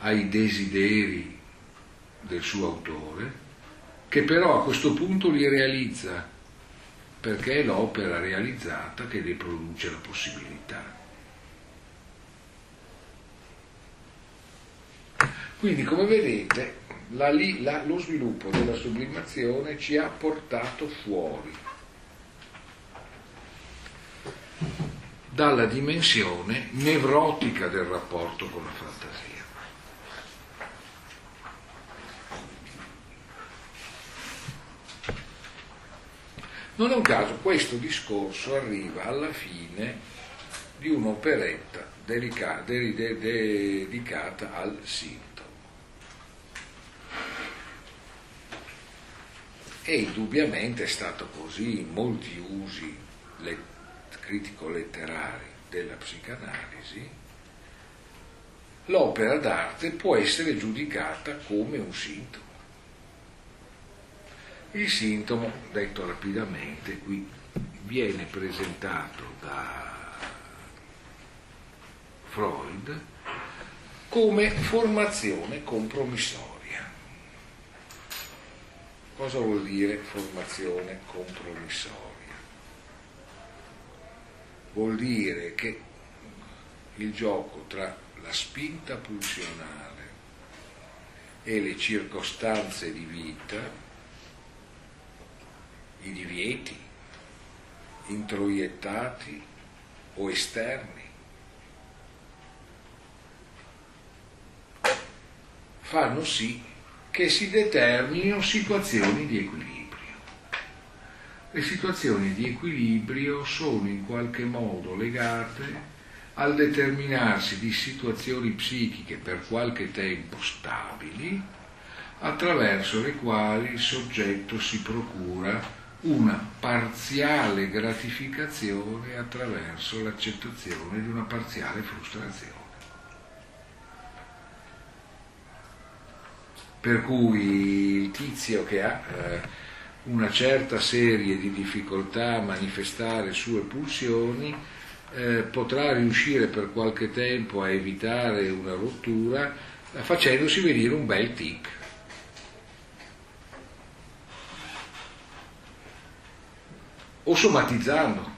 ai desideri del suo autore, che però a questo punto li realizza, perché è l'opera realizzata che ne produce la possibilità. Quindi, come vedete, la, la, lo sviluppo della sublimazione ci ha portato fuori dalla dimensione nevrotica del rapporto con la fantasia. Non è un caso, questo discorso arriva alla fine di un'operetta dedica, de, de, de, dedicata al sintomo. E indubbiamente è stato così in molti usi let, critico-letterari della psicanalisi. L'opera d'arte può essere giudicata come un sintomo. Il sintomo, detto rapidamente, qui viene presentato da Freud come formazione compromissoria. Cosa vuol dire formazione compromissoria? vuol dire che il gioco tra la spinta pulsionale e le circostanze di vita, i divieti introiettati o esterni, fanno sì che si determinino situazioni di equilibrio. Le situazioni di equilibrio sono in qualche modo legate al determinarsi di situazioni psichiche per qualche tempo stabili, attraverso le quali il soggetto si procura una parziale gratificazione attraverso l'accettazione di una parziale frustrazione. Per cui il tizio che ha eh, una certa serie di difficoltà a manifestare sue pulsioni eh, potrà riuscire per qualche tempo a evitare una rottura eh, facendosi venire un bel tic. O somatizzando,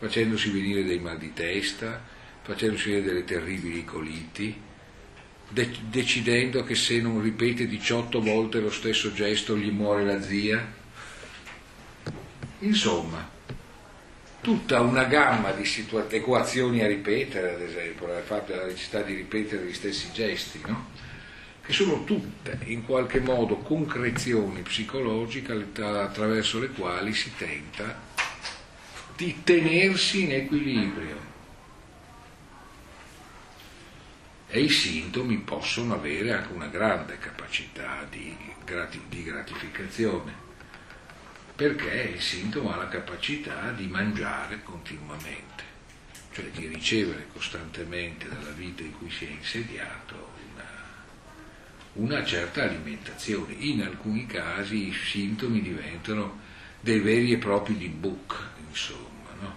facendosi venire dei mal di testa, facendosi venire delle terribili coliti, de- decidendo che se non ripete diciotto volte lo stesso gesto gli muore la zia. Insomma, tutta una gamma di situa- equazioni a ripetere, ad esempio, la necessità di ripetere gli stessi gesti, no? Che sono tutte in qualche modo concrezioni psicologiche attraverso le quali si tenta di tenersi in equilibrio, e i sintomi possono avere anche una grande capacità di gratificazione, perché il sintomo ha la capacità di mangiare continuamente, cioè di ricevere costantemente dalla vita in cui si è insediato una certa alimentazione. In alcuni casi i sintomi diventano dei veri e propri D-book, insomma, no?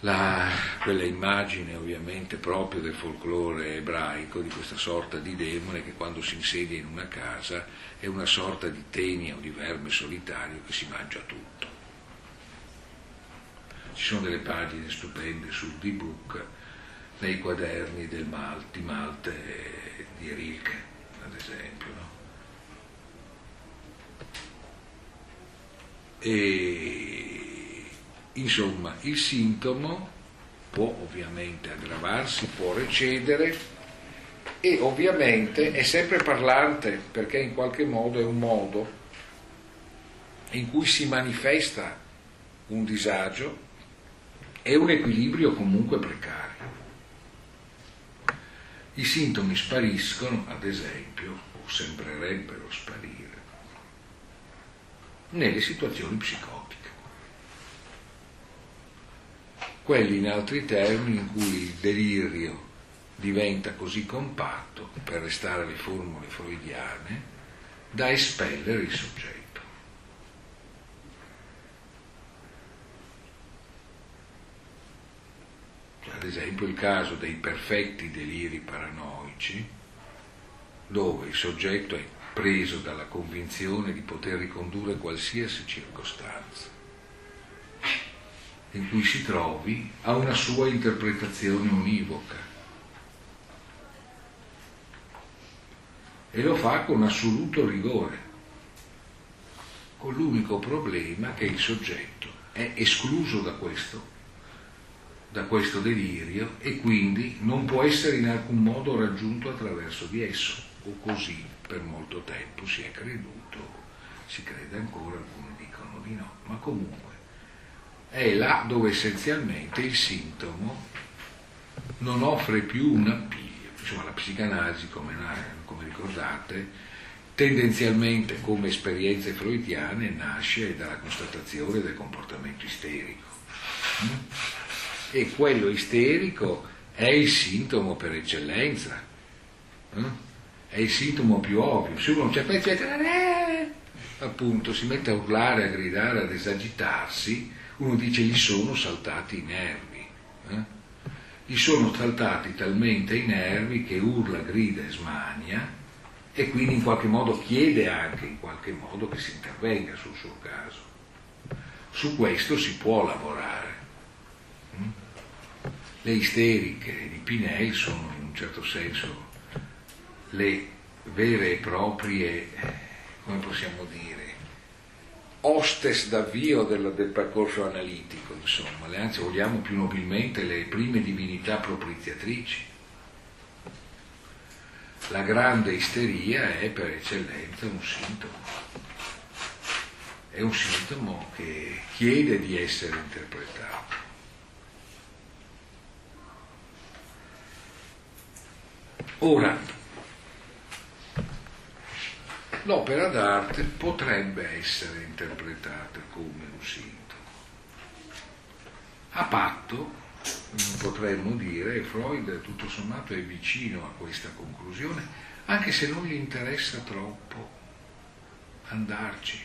La, quella immagine ovviamente proprio del folklore ebraico di questa sorta di demone che quando si insedia in una casa è una sorta di tenia o di verme solitario che si mangia tutto. Ci sono delle pagine stupende sul D-book nei quaderni del Mal, di Malte di Rilke, ad esempio, no? E insomma il sintomo può ovviamente aggravarsi, può recedere, e ovviamente è sempre parlante, perché in qualche modo è un modo in cui si manifesta un disagio e un equilibrio comunque precario. I sintomi spariscono, ad esempio, o sembrerebbero sparire, nelle situazioni psicotiche. Quelli, in altri termini, in cui il delirio diventa così compatto, per restare alle formule freudiane, da espellere il soggetto. Ad esempio il caso dei perfetti deliri paranoici, dove il soggetto è preso dalla convinzione di poter ricondurre qualsiasi circostanza in cui si trovi a una sua interpretazione univoca, e lo fa con assoluto rigore, con l'unico problema che il soggetto è escluso da questo da questo delirio e quindi non può essere in alcun modo raggiunto attraverso di esso, o così per molto tempo si è creduto, si crede ancora, alcuni dicono di no, ma comunque è là dove essenzialmente il sintomo non offre più un appiglio. Insomma, la psicanalisi, come, come ricordate, tendenzialmente come esperienze freudiane nasce dalla constatazione del comportamento isterico, e quello isterico è il sintomo per eccellenza, è il sintomo più ovvio. Se uno non c'è pezzo, appunto, si mette a urlare, a gridare, ad esagitarsi, uno dice gli sono saltati i nervi, eh? gli sono saltati talmente i nervi che urla, grida e smania, e quindi in qualche modo chiede anche in qualche modo che si intervenga sul suo caso. su questo si può lavorare. Le isteriche di Pinel sono in un certo senso le vere e proprie, come possiamo dire, hostess d'avvio del, del percorso analitico, insomma, le, anzi vogliamo più nobilmente le prime divinità propiziatrici. La grande isteria è per eccellenza un sintomo, è un sintomo che chiede di essere interpretato. Ora, l'opera d'arte potrebbe essere interpretata come un sintomo, a patto, potremmo dire, Freud tutto sommato è vicino a questa conclusione, anche se non gli interessa troppo andarci.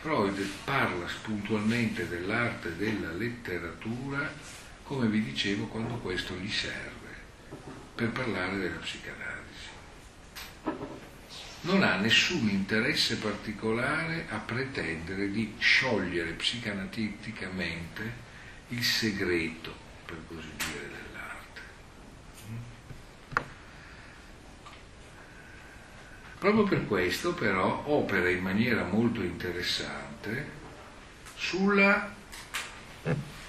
Freud parla puntualmente dell'arte e della letteratura, come vi dicevo, quando questo gli serve per parlare della psicanalisi. Non ha nessun interesse particolare a pretendere di sciogliere psicanaliticamente il segreto, per così dire, dell'arte. Proprio per questo però opera in maniera molto interessante sulla eh,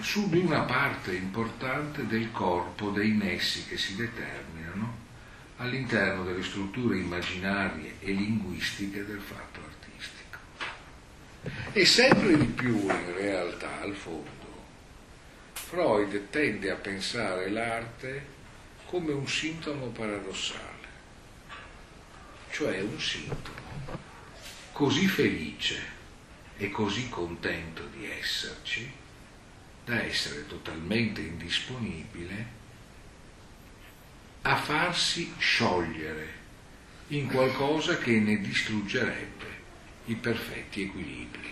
su di una parte importante del corpo, dei nessi che si determinano all'interno delle strutture immaginarie e linguistiche del fatto artistico. E sempre di più, in realtà, al fondo, Freud tende a pensare l'arte come un sintomo paradossale, cioè un sintomo così felice e così contento di esserci da essere totalmente indisponibile a farsi sciogliere in qualcosa che ne distruggerebbe i perfetti equilibri.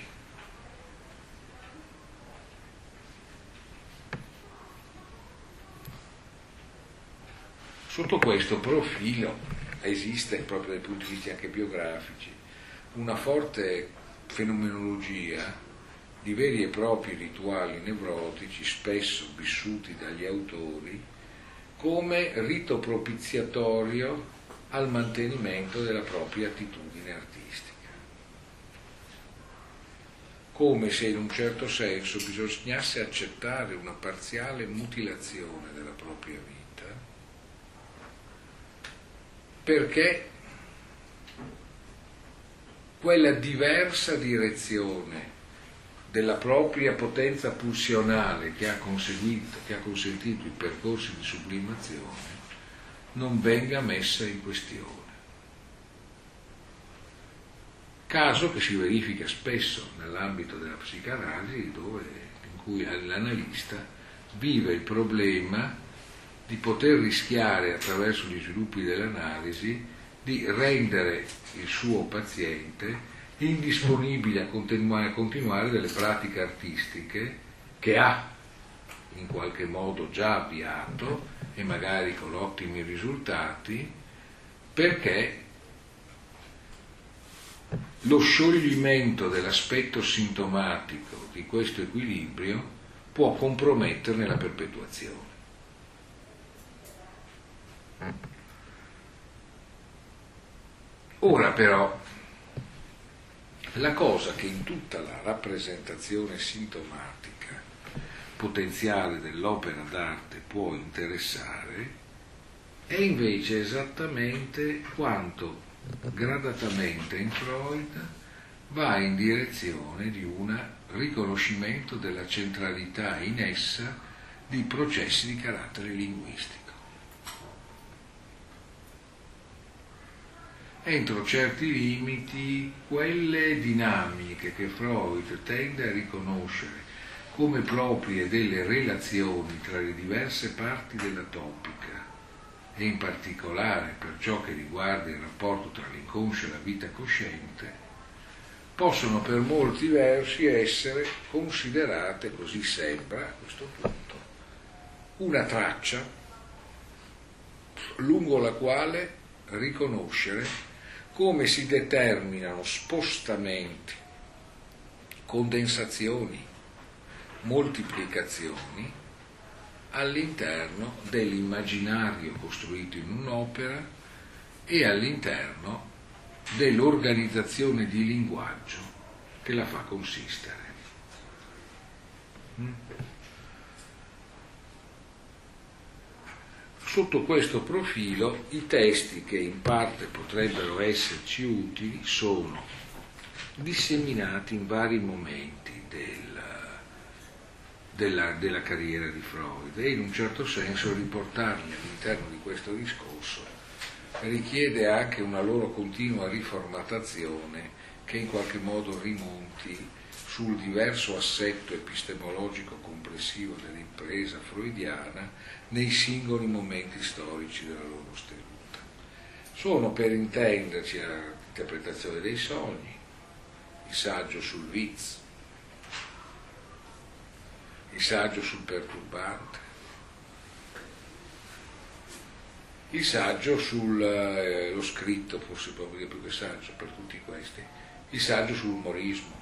Sotto questo profilo esiste, proprio dai punti di vista anche biografici, una forte fenomenologia di veri e propri rituali nevrotici, spesso vissuti dagli autori come rito propiziatorio al mantenimento della propria attitudine artistica, come se in un certo senso bisognasse accettare una parziale mutilazione della propria vita, perché quella diversa direzione della propria potenza pulsionale che ha conseguito, che ha consentito i percorsi di sublimazione, non venga messa in questione. Caso che si verifica spesso nell'ambito della psicanalisi, dove, in cui l'analista vive il problema di poter rischiare, attraverso gli sviluppi dell'analisi, di rendere il suo paziente indisponibile a continuare, a continuare delle pratiche artistiche che ha in qualche modo già avviato, e magari con ottimi risultati, perché lo scioglimento dell'aspetto sintomatico di questo equilibrio può comprometterne la perpetuazione. Ora però, la cosa che in tutta la rappresentazione sintomatica potenziale dell'opera d'arte può interessare è invece esattamente quanto gradatamente in Freud va in direzione di un riconoscimento della centralità in essa di processi di carattere linguistico. Entro certi limiti, quelle dinamiche che Freud tende a riconoscere come proprie delle relazioni tra le diverse parti della topica, e in particolare per ciò che riguarda il rapporto tra l'inconscio e la vita cosciente, possono per molti versi essere considerate, così sembra a questo punto, una traccia lungo la quale riconoscere come si determinano spostamenti, condensazioni, moltiplicazioni all'interno dell'immaginario costruito in un'opera e all'interno dell'organizzazione di linguaggio che la fa consistere. Sotto questo profilo i testi che in parte potrebbero esserci utili sono disseminati in vari momenti del, della, della carriera di Freud, e in un certo senso riportarli all'interno di questo discorso richiede anche una loro continua riformatazione che in qualche modo rimonti sul diverso assetto epistemologico complessivo dell'impresa freudiana nei singoli momenti storici della loro stenuta. Sono, per intenderci, l'interpretazione dei sogni, il saggio sul vizio, il saggio sul perturbante, il saggio sullo eh, scritto, forse proprio più che saggio per tutti questi, il saggio sull'umorismo,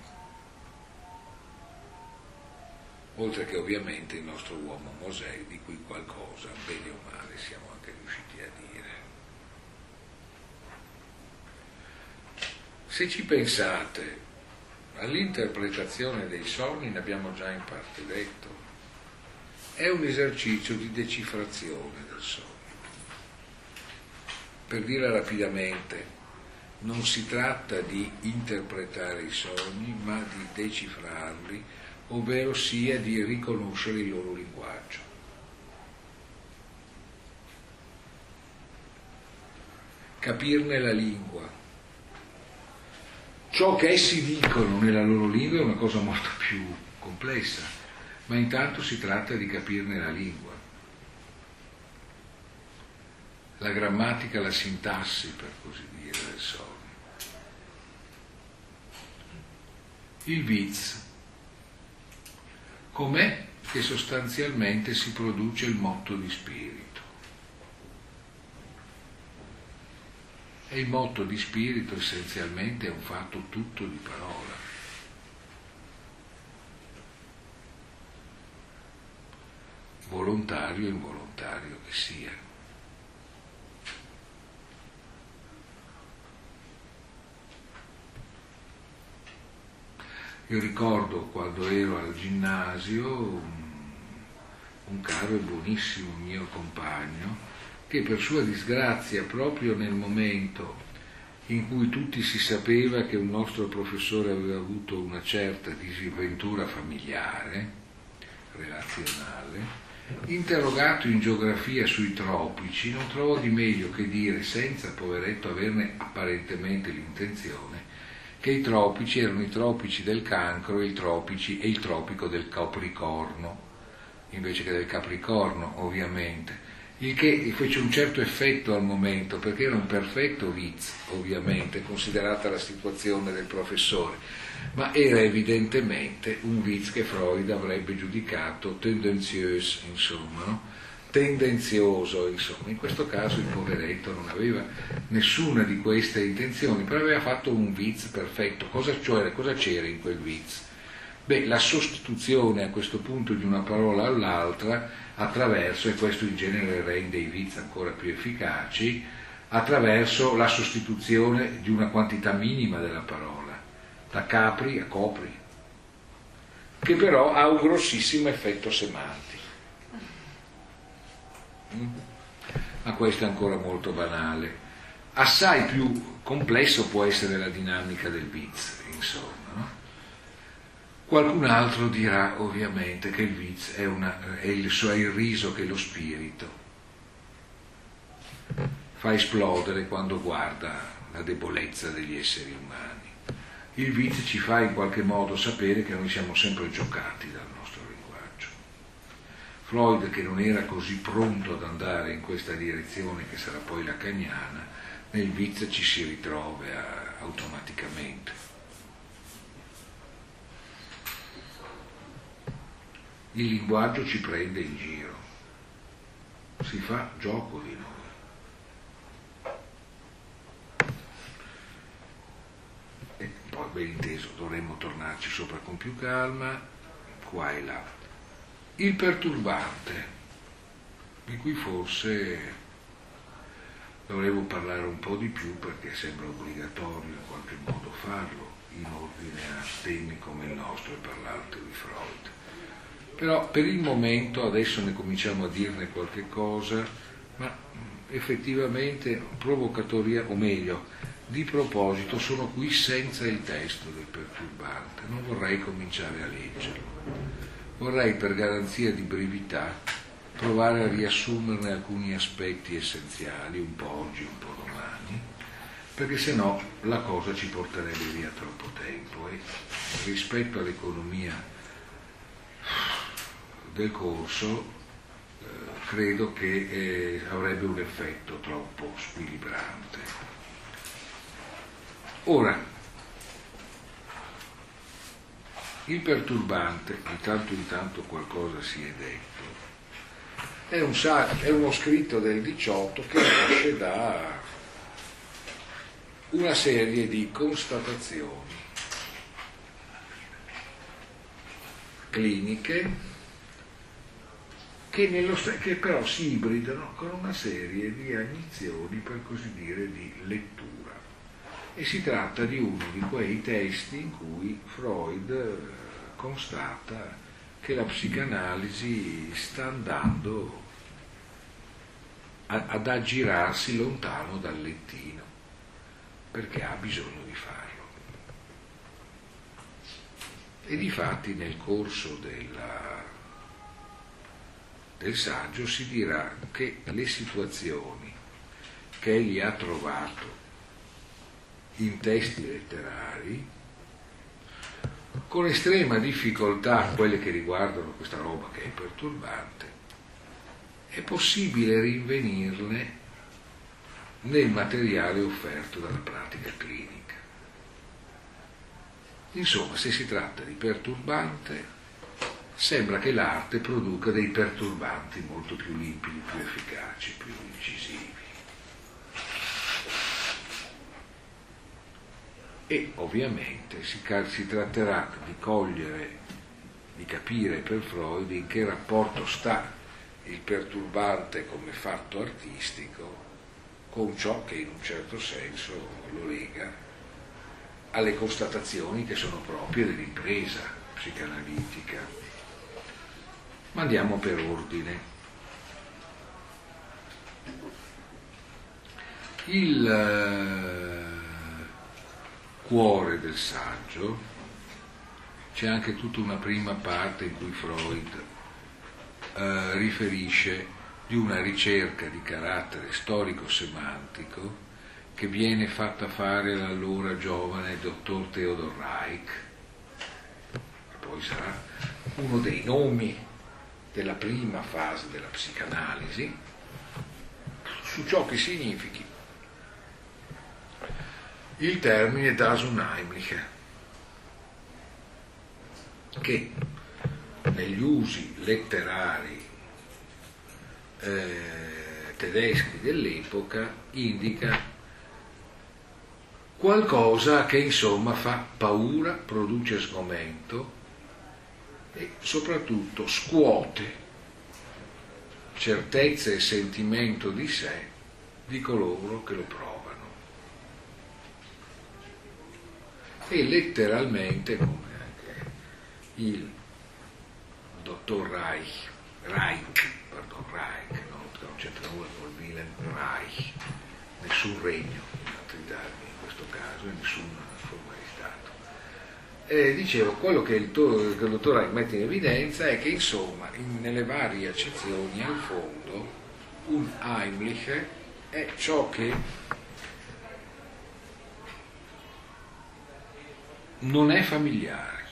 oltre che ovviamente il nostro uomo Mosè, di cui qualcosa, bene o male, siamo anche riusciti a dire. Se ci pensate, all'interpretazione dei sogni ne abbiamo già in parte detto, è un esercizio di decifrazione del sogno. Per dirla rapidamente, non si tratta di interpretare i sogni, ma di decifrarli, ovvero sia di riconoscere il loro linguaggio. Capirne la lingua. Ciò che essi dicono nella loro lingua è una cosa molto più complessa, ma intanto si tratta di capirne la lingua. La grammatica, la sintassi, per così dire, del sogno. Il viz. Com'è che sostanzialmente si produce il motto di spirito? E il motto di spirito essenzialmente è un fatto tutto di parola. Volontario e involontario che sia. Io ricordo quando ero al ginnasio un caro e buonissimo mio compagno che, per sua disgrazia, proprio nel momento in cui tutti si sapeva che un nostro professore aveva avuto una certa disavventura familiare, relazionale, interrogato in geografia sui tropici, non trovò di meglio che dire, senza poveretto averne apparentemente l'intenzione, che i tropici erano i tropici del cancro e il, tropici, e il tropico del Capricorno, invece che del Capricorno, ovviamente, il che fece un certo effetto al momento, perché era un perfetto viz, ovviamente, considerata la situazione del professore, ma era evidentemente un viz che Freud avrebbe giudicato tendenzioso, insomma, no? Tendenzioso, insomma. In questo caso il poveretto non aveva nessuna di queste intenzioni, però aveva fatto un viz perfetto. Cosa c'era, cosa c'era in quel viz? Beh, la sostituzione a questo punto di una parola all'altra attraverso, e questo in genere rende i viz ancora più efficaci, attraverso la sostituzione di una quantità minima della parola, da capri a copri, che però ha un grossissimo effetto semantico. Ma questo è ancora molto banale. Assai più complesso può essere la dinamica del viz, insomma, no? Qualcun altro dirà ovviamente che il viz è, una, è, il, è il riso che lo spirito fa esplodere quando guarda la debolezza degli esseri umani. Il viz ci fa in qualche modo sapere che noi siamo sempre giocati dal nostro riso. Freud, che non era così pronto ad andare in questa direzione che sarà poi lacaniana, nel viz ci si ritrova automaticamente. Il linguaggio ci prende in giro, si fa gioco di noi. e poi ben inteso dovremmo tornarci sopra con più calma, qua e là. Il perturbante, di cui forse dovremmo parlare un po' di più perché sembra obbligatorio in qualche modo farlo in ordine a temi come il nostro e parlarti di Freud. Però per il momento adesso ne cominciamo a dirne qualche cosa, ma effettivamente provocatoria, o meglio, di proposito sono qui senza il testo del perturbante, non vorrei cominciare a leggerlo. Vorrei per garanzia di brevità provare a riassumerne alcuni aspetti essenziali, un po' oggi, un po' domani, perché se no la cosa ci porterebbe via troppo tempo e rispetto all'economia del corso eh, credo che eh, avrebbe un effetto troppo squilibrante. Ora, il perturbante, di tanto in tanto qualcosa si è detto, è, un sacro, è uno scritto del diciotto che nasce da una serie di constatazioni cliniche Che, nello, che però si ibridano con una serie di agnizioni, per così dire, di lettura. E si tratta di uno di quei testi in cui Freud constata che la psicanalisi sta andando a, ad aggirarsi lontano dal lettino, perché ha bisogno di farlo. E difatti nel corso della del saggio si dirà che le situazioni che egli ha trovato in testi letterari, con estrema difficoltà quelle che riguardano questa roba che è perturbante, è possibile rinvenirne nel materiale offerto dalla pratica clinica. Insomma, se si tratta di perturbante, sembra che l'arte produca dei perturbanti molto più limpidi, più efficaci, più incisivi. E ovviamente si, si tratterà di cogliere, di capire per Freud in che rapporto sta il perturbante come fatto artistico con ciò che in un certo senso lo lega alle constatazioni che sono proprie dell'impresa psicanalitica. Ma andiamo per ordine. Il eh, cuore del saggio, c'è anche tutta una prima parte in cui Freud eh, riferisce di una ricerca di carattere storico-semantico che viene fatta fare l'allora giovane dottor Theodor Reik, che poi sarà uno dei nomi della prima fase della psicanalisi, su ciò che significhi il termine das Unheimliche, che negli usi letterari eh, tedeschi dell'epoca indica qualcosa che insomma fa paura, produce sgomento e soprattutto scuote certezza e sentimento di sé di coloro che lo provano. E letteralmente, come anche il dottor Reich, Reich, pardon, Reich, no, non c'entra nulla col Wilhelm Reich, nessun regno in altri termini in questo caso e nessuna forma di Stato. Eh, dicevo, quello che il, to- che il dottor Reich mette in evidenza è che insomma in, nelle varie accezioni al fondo un Heimliche è ciò che non è familiare,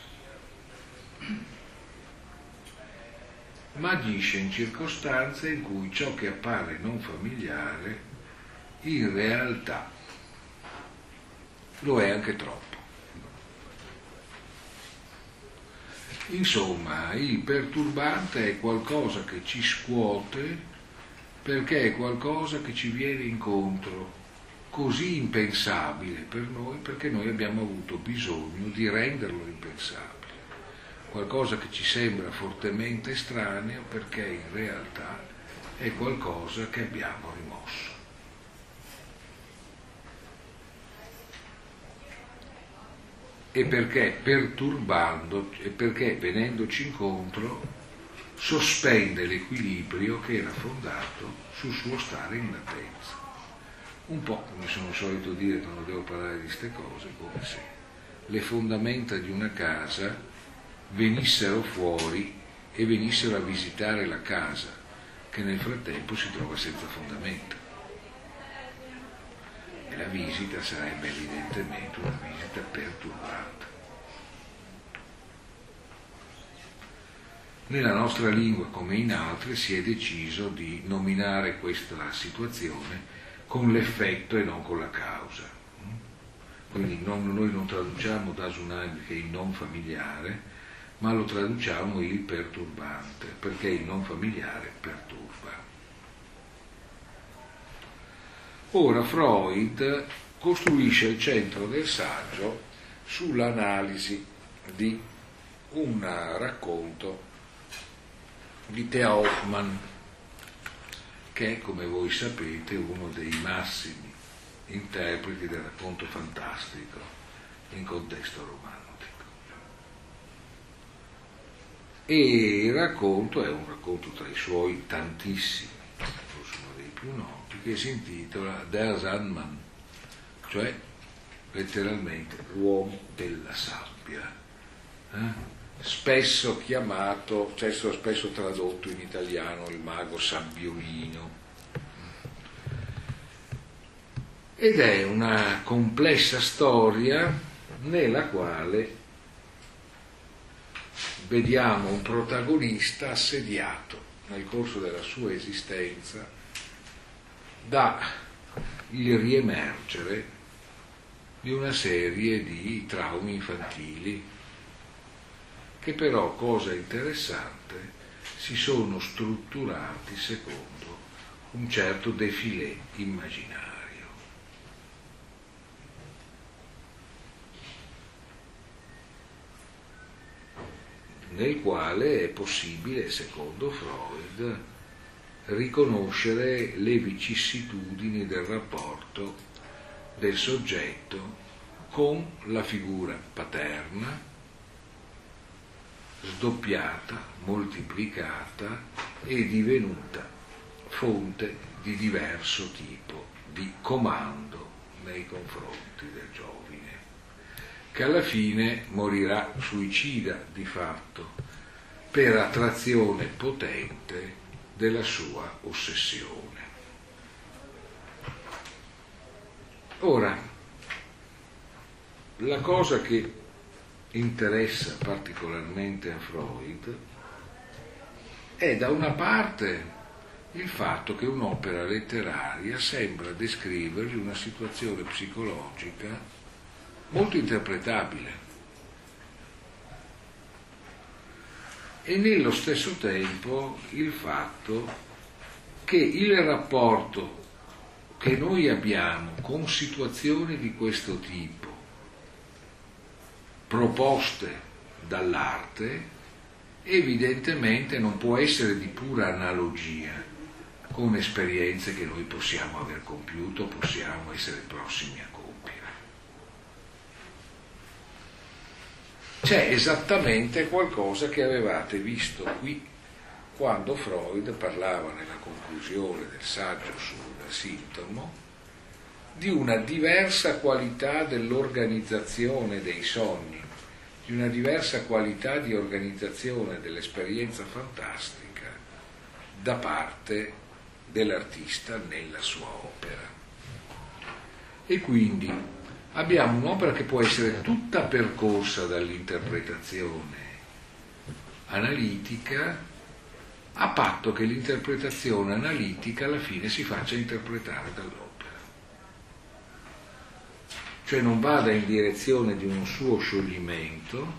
ma agisce in circostanze in cui ciò che appare non familiare in realtà lo è anche troppo. Insomma, il perturbante è qualcosa che ci scuote perché è qualcosa che ci viene incontro così impensabile per noi perché noi abbiamo avuto bisogno di renderlo impensabile, qualcosa che ci sembra fortemente estraneo perché in realtà è qualcosa che abbiamo rimosso. E perché perturbando, e perché venendoci incontro sospende l'equilibrio che era fondato sul suo stare in latenza. Un po' come sono solito dire quando devo parlare di queste cose, come se le fondamenta di una casa venissero fuori e venissero a visitare la casa, che nel frattempo si trova senza fondamenta. E la visita sarebbe evidentemente una visita perturbata. Nella nostra lingua, come in altre, si è deciso di nominare questa situazione con l'effetto e non con la causa. Quindi non, noi non traduciamo dasunami, che è il non familiare, ma lo traduciamo il perturbante, perché il non familiare perturba. Ora Freud costruisce il centro del saggio sull'analisi di un racconto di Theodor Hoffmann, che è, come voi sapete, uno dei massimi interpreti del racconto fantastico in contesto romantico. E il racconto è un racconto tra i suoi tantissimi, forse uno dei più noti, che si intitola Der Sandmann, cioè letteralmente l'uomo della sabbia, eh? spesso chiamato, spesso, spesso tradotto in italiano, il mago sabbiolino. Ed è una complessa storia nella quale vediamo un protagonista assediato nel corso della sua esistenza da il riemergere di una serie di traumi infantili, che però, cosa interessante, si sono strutturati secondo un certo defilé immaginario. Nel quale è possibile, secondo Freud, riconoscere le vicissitudini del rapporto del soggetto con la figura paterna, sdoppiata, moltiplicata e divenuta fonte di diverso tipo di comando nei confronti del giovane, che alla fine morirà suicida di fatto per attrazione potente della sua ossessione. Ora, la cosa che interessa particolarmente a Freud è, da una parte, il fatto che un'opera letteraria sembra descrivergli una situazione psicologica molto interpretabile, e nello stesso tempo il fatto che il rapporto che noi abbiamo con situazioni di questo tipo proposte dall'arte evidentemente non può essere di pura analogia con esperienze che noi possiamo aver compiuto, possiamo essere prossimi a compiere. C'è esattamente qualcosa che avevate visto qui quando Freud parlava nella conclusione del saggio sul sintomo di una diversa qualità dell'organizzazione dei sogni, di una diversa qualità di organizzazione dell'esperienza fantastica da parte dell'artista nella sua opera. E quindi abbiamo un'opera che può essere tutta percorsa dall'interpretazione analitica, a patto che l'interpretazione analitica alla fine si faccia interpretare dall'opera. Cioè non vada in direzione di un suo scioglimento,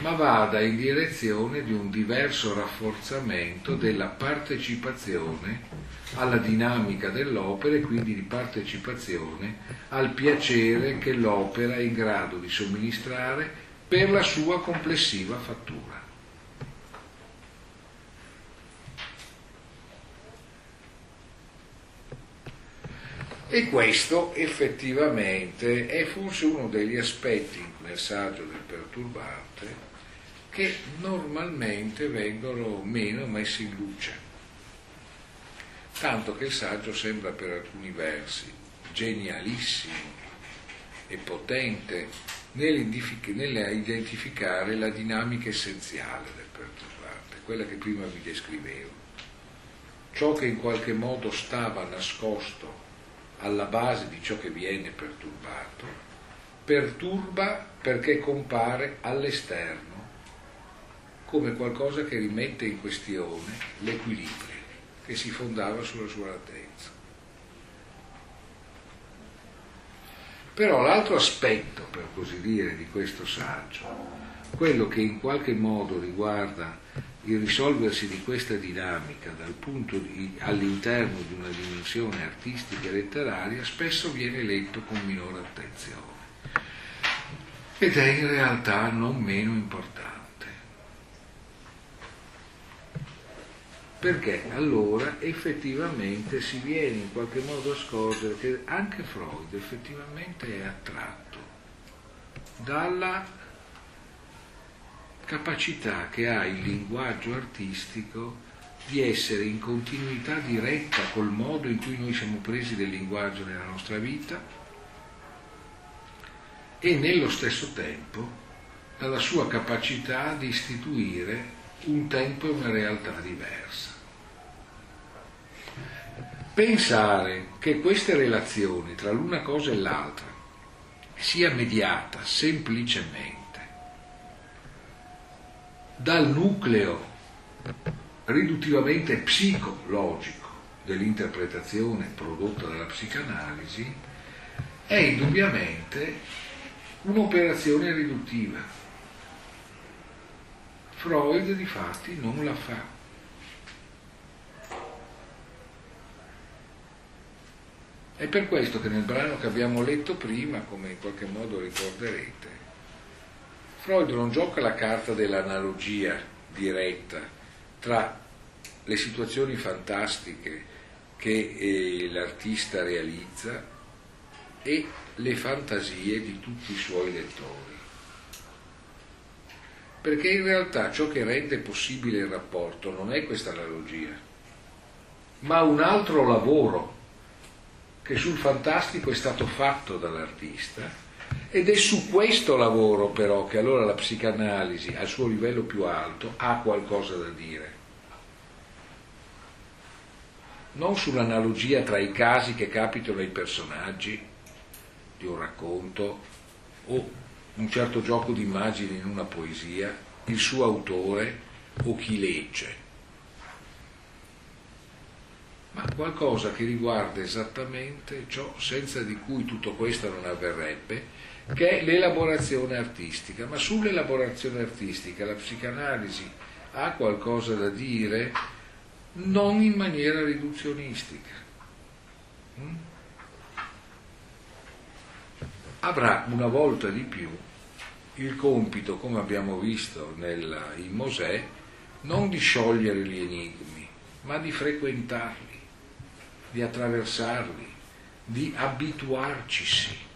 ma vada in direzione di un diverso rafforzamento della partecipazione alla dinamica dell'opera e quindi di partecipazione al piacere che l'opera è in grado di somministrare per la sua complessiva fattura. E questo effettivamente è forse uno degli aspetti del messaggio del perturbante che normalmente vengono meno messi in luce, tanto che il saggio sembra per alcuni versi genialissimo e potente nell'identificare la dinamica essenziale del perturbante, quella che prima vi descrivevo, ciò che in qualche modo stava nascosto alla base di ciò che viene perturbato, perturba perché compare all'esterno come qualcosa che rimette in questione l'equilibrio che si fondava sulla sua latenza. Però l'altro aspetto, per così dire, di questo saggio, quello che in qualche modo riguarda il risolversi di questa dinamica dal punto di, all'interno di una dimensione artistica e letteraria, spesso viene letto con minore attenzione ed è in realtà non meno importante, perché allora effettivamente si viene in qualche modo a scorgere che anche Freud effettivamente è attratto dalla capacità che ha il linguaggio artistico di essere in continuità diretta col modo in cui noi siamo presi del linguaggio nella nostra vita e nello stesso tempo dalla sua capacità di istituire un tempo e una realtà diversa. Pensare che queste relazioni tra l'una cosa e l'altra sia mediata semplicemente dal nucleo riduttivamente psicologico dell'interpretazione prodotta dalla psicanalisi è indubbiamente un'operazione riduttiva. Freud difatti non la fa. È per questo che nel brano che abbiamo letto prima, come in qualche modo ricorderete, Freud non gioca la carta dell'analogia diretta tra le situazioni fantastiche che l'artista realizza e le fantasie di tutti i suoi lettori, perché in realtà ciò che rende possibile il rapporto non è questa analogia, ma un altro lavoro che sul fantastico è stato fatto dall'artista. Ed è su questo lavoro però che allora la psicanalisi, al suo livello più alto, ha qualcosa da dire. Non sull'analogia tra i casi che capitano ai personaggi di un racconto o un certo gioco di immagini in una poesia, il suo autore o chi legge, ma qualcosa che riguarda esattamente ciò senza di cui tutto questo non avverrebbe, che è l'elaborazione artistica. Ma sull'elaborazione artistica la psicanalisi ha qualcosa da dire non in maniera riduzionistica. Avrà una volta di più il compito, come abbiamo visto nel, in Mosè, non di sciogliere gli enigmi, ma di frequentarli, di attraversarli, di abituarcisi.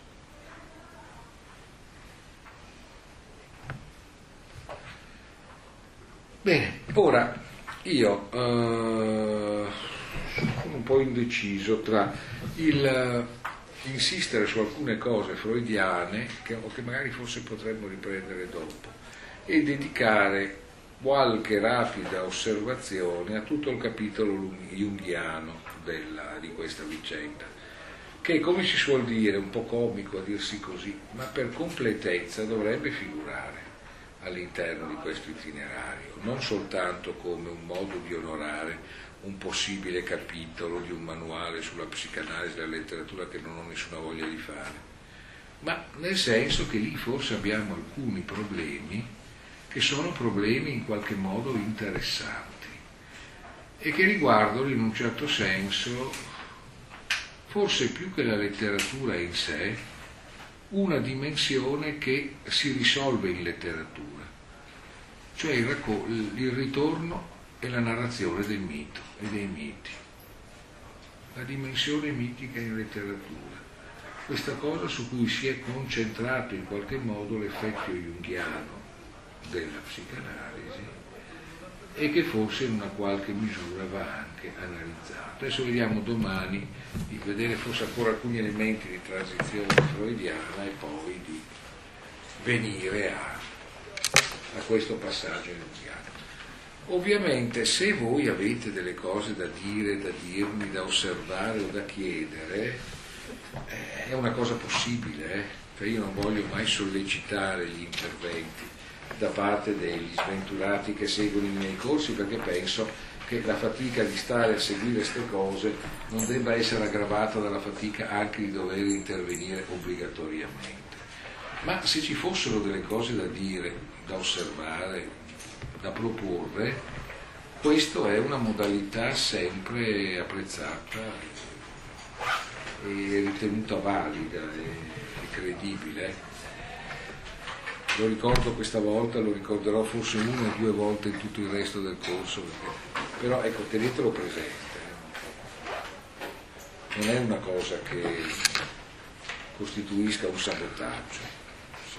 Bene, ora io eh, sono un po' indeciso tra il eh, insistere su alcune cose freudiane che, o che magari forse potremmo riprendere dopo e dedicare qualche rapida osservazione a tutto il capitolo junghiano della, di questa vicenda, che, come si suol dire, un po' comico a dirsi così, ma per completezza dovrebbe figurare all'interno di questo itinerario, non soltanto come un modo di onorare un possibile capitolo di un manuale sulla psicanalisi della letteratura che non ho nessuna voglia di fare, ma nel senso che lì forse abbiamo alcuni problemi che sono problemi in qualche modo interessanti e che riguardano in un certo senso, forse più che la letteratura in sé, una dimensione che si risolve in letteratura, cioè il, racco- il ritorno e la narrazione del mito e dei miti, la dimensione mitica in letteratura, questa cosa su cui si è concentrato in qualche modo l'effetto junghiano della psicanalisi e che forse in una qualche misura va anche analizzato. Adesso vediamo domani di vedere forse ancora alcuni elementi di transizione freudiana e poi di venire a, a questo passaggio junghiano. Ovviamente se voi avete delle cose da dire, da dirmi, da osservare o da chiedere, eh, è una cosa possibile, eh? Cioè io non voglio mai sollecitare gli interventi da parte degli sventurati che seguono i miei corsi, perché penso che la fatica di stare a seguire queste cose non debba essere aggravata dalla fatica anche di dover intervenire obbligatoriamente. Ma se ci fossero delle cose da dire, da osservare, da proporre, questa è una modalità sempre apprezzata e ritenuta valida e credibile. Lo ricordo questa volta, lo ricorderò forse una o due volte in tutto il resto del corso, perché... però ecco, tenetelo presente. Non è una cosa che costituisca un sabotaggio. Sì.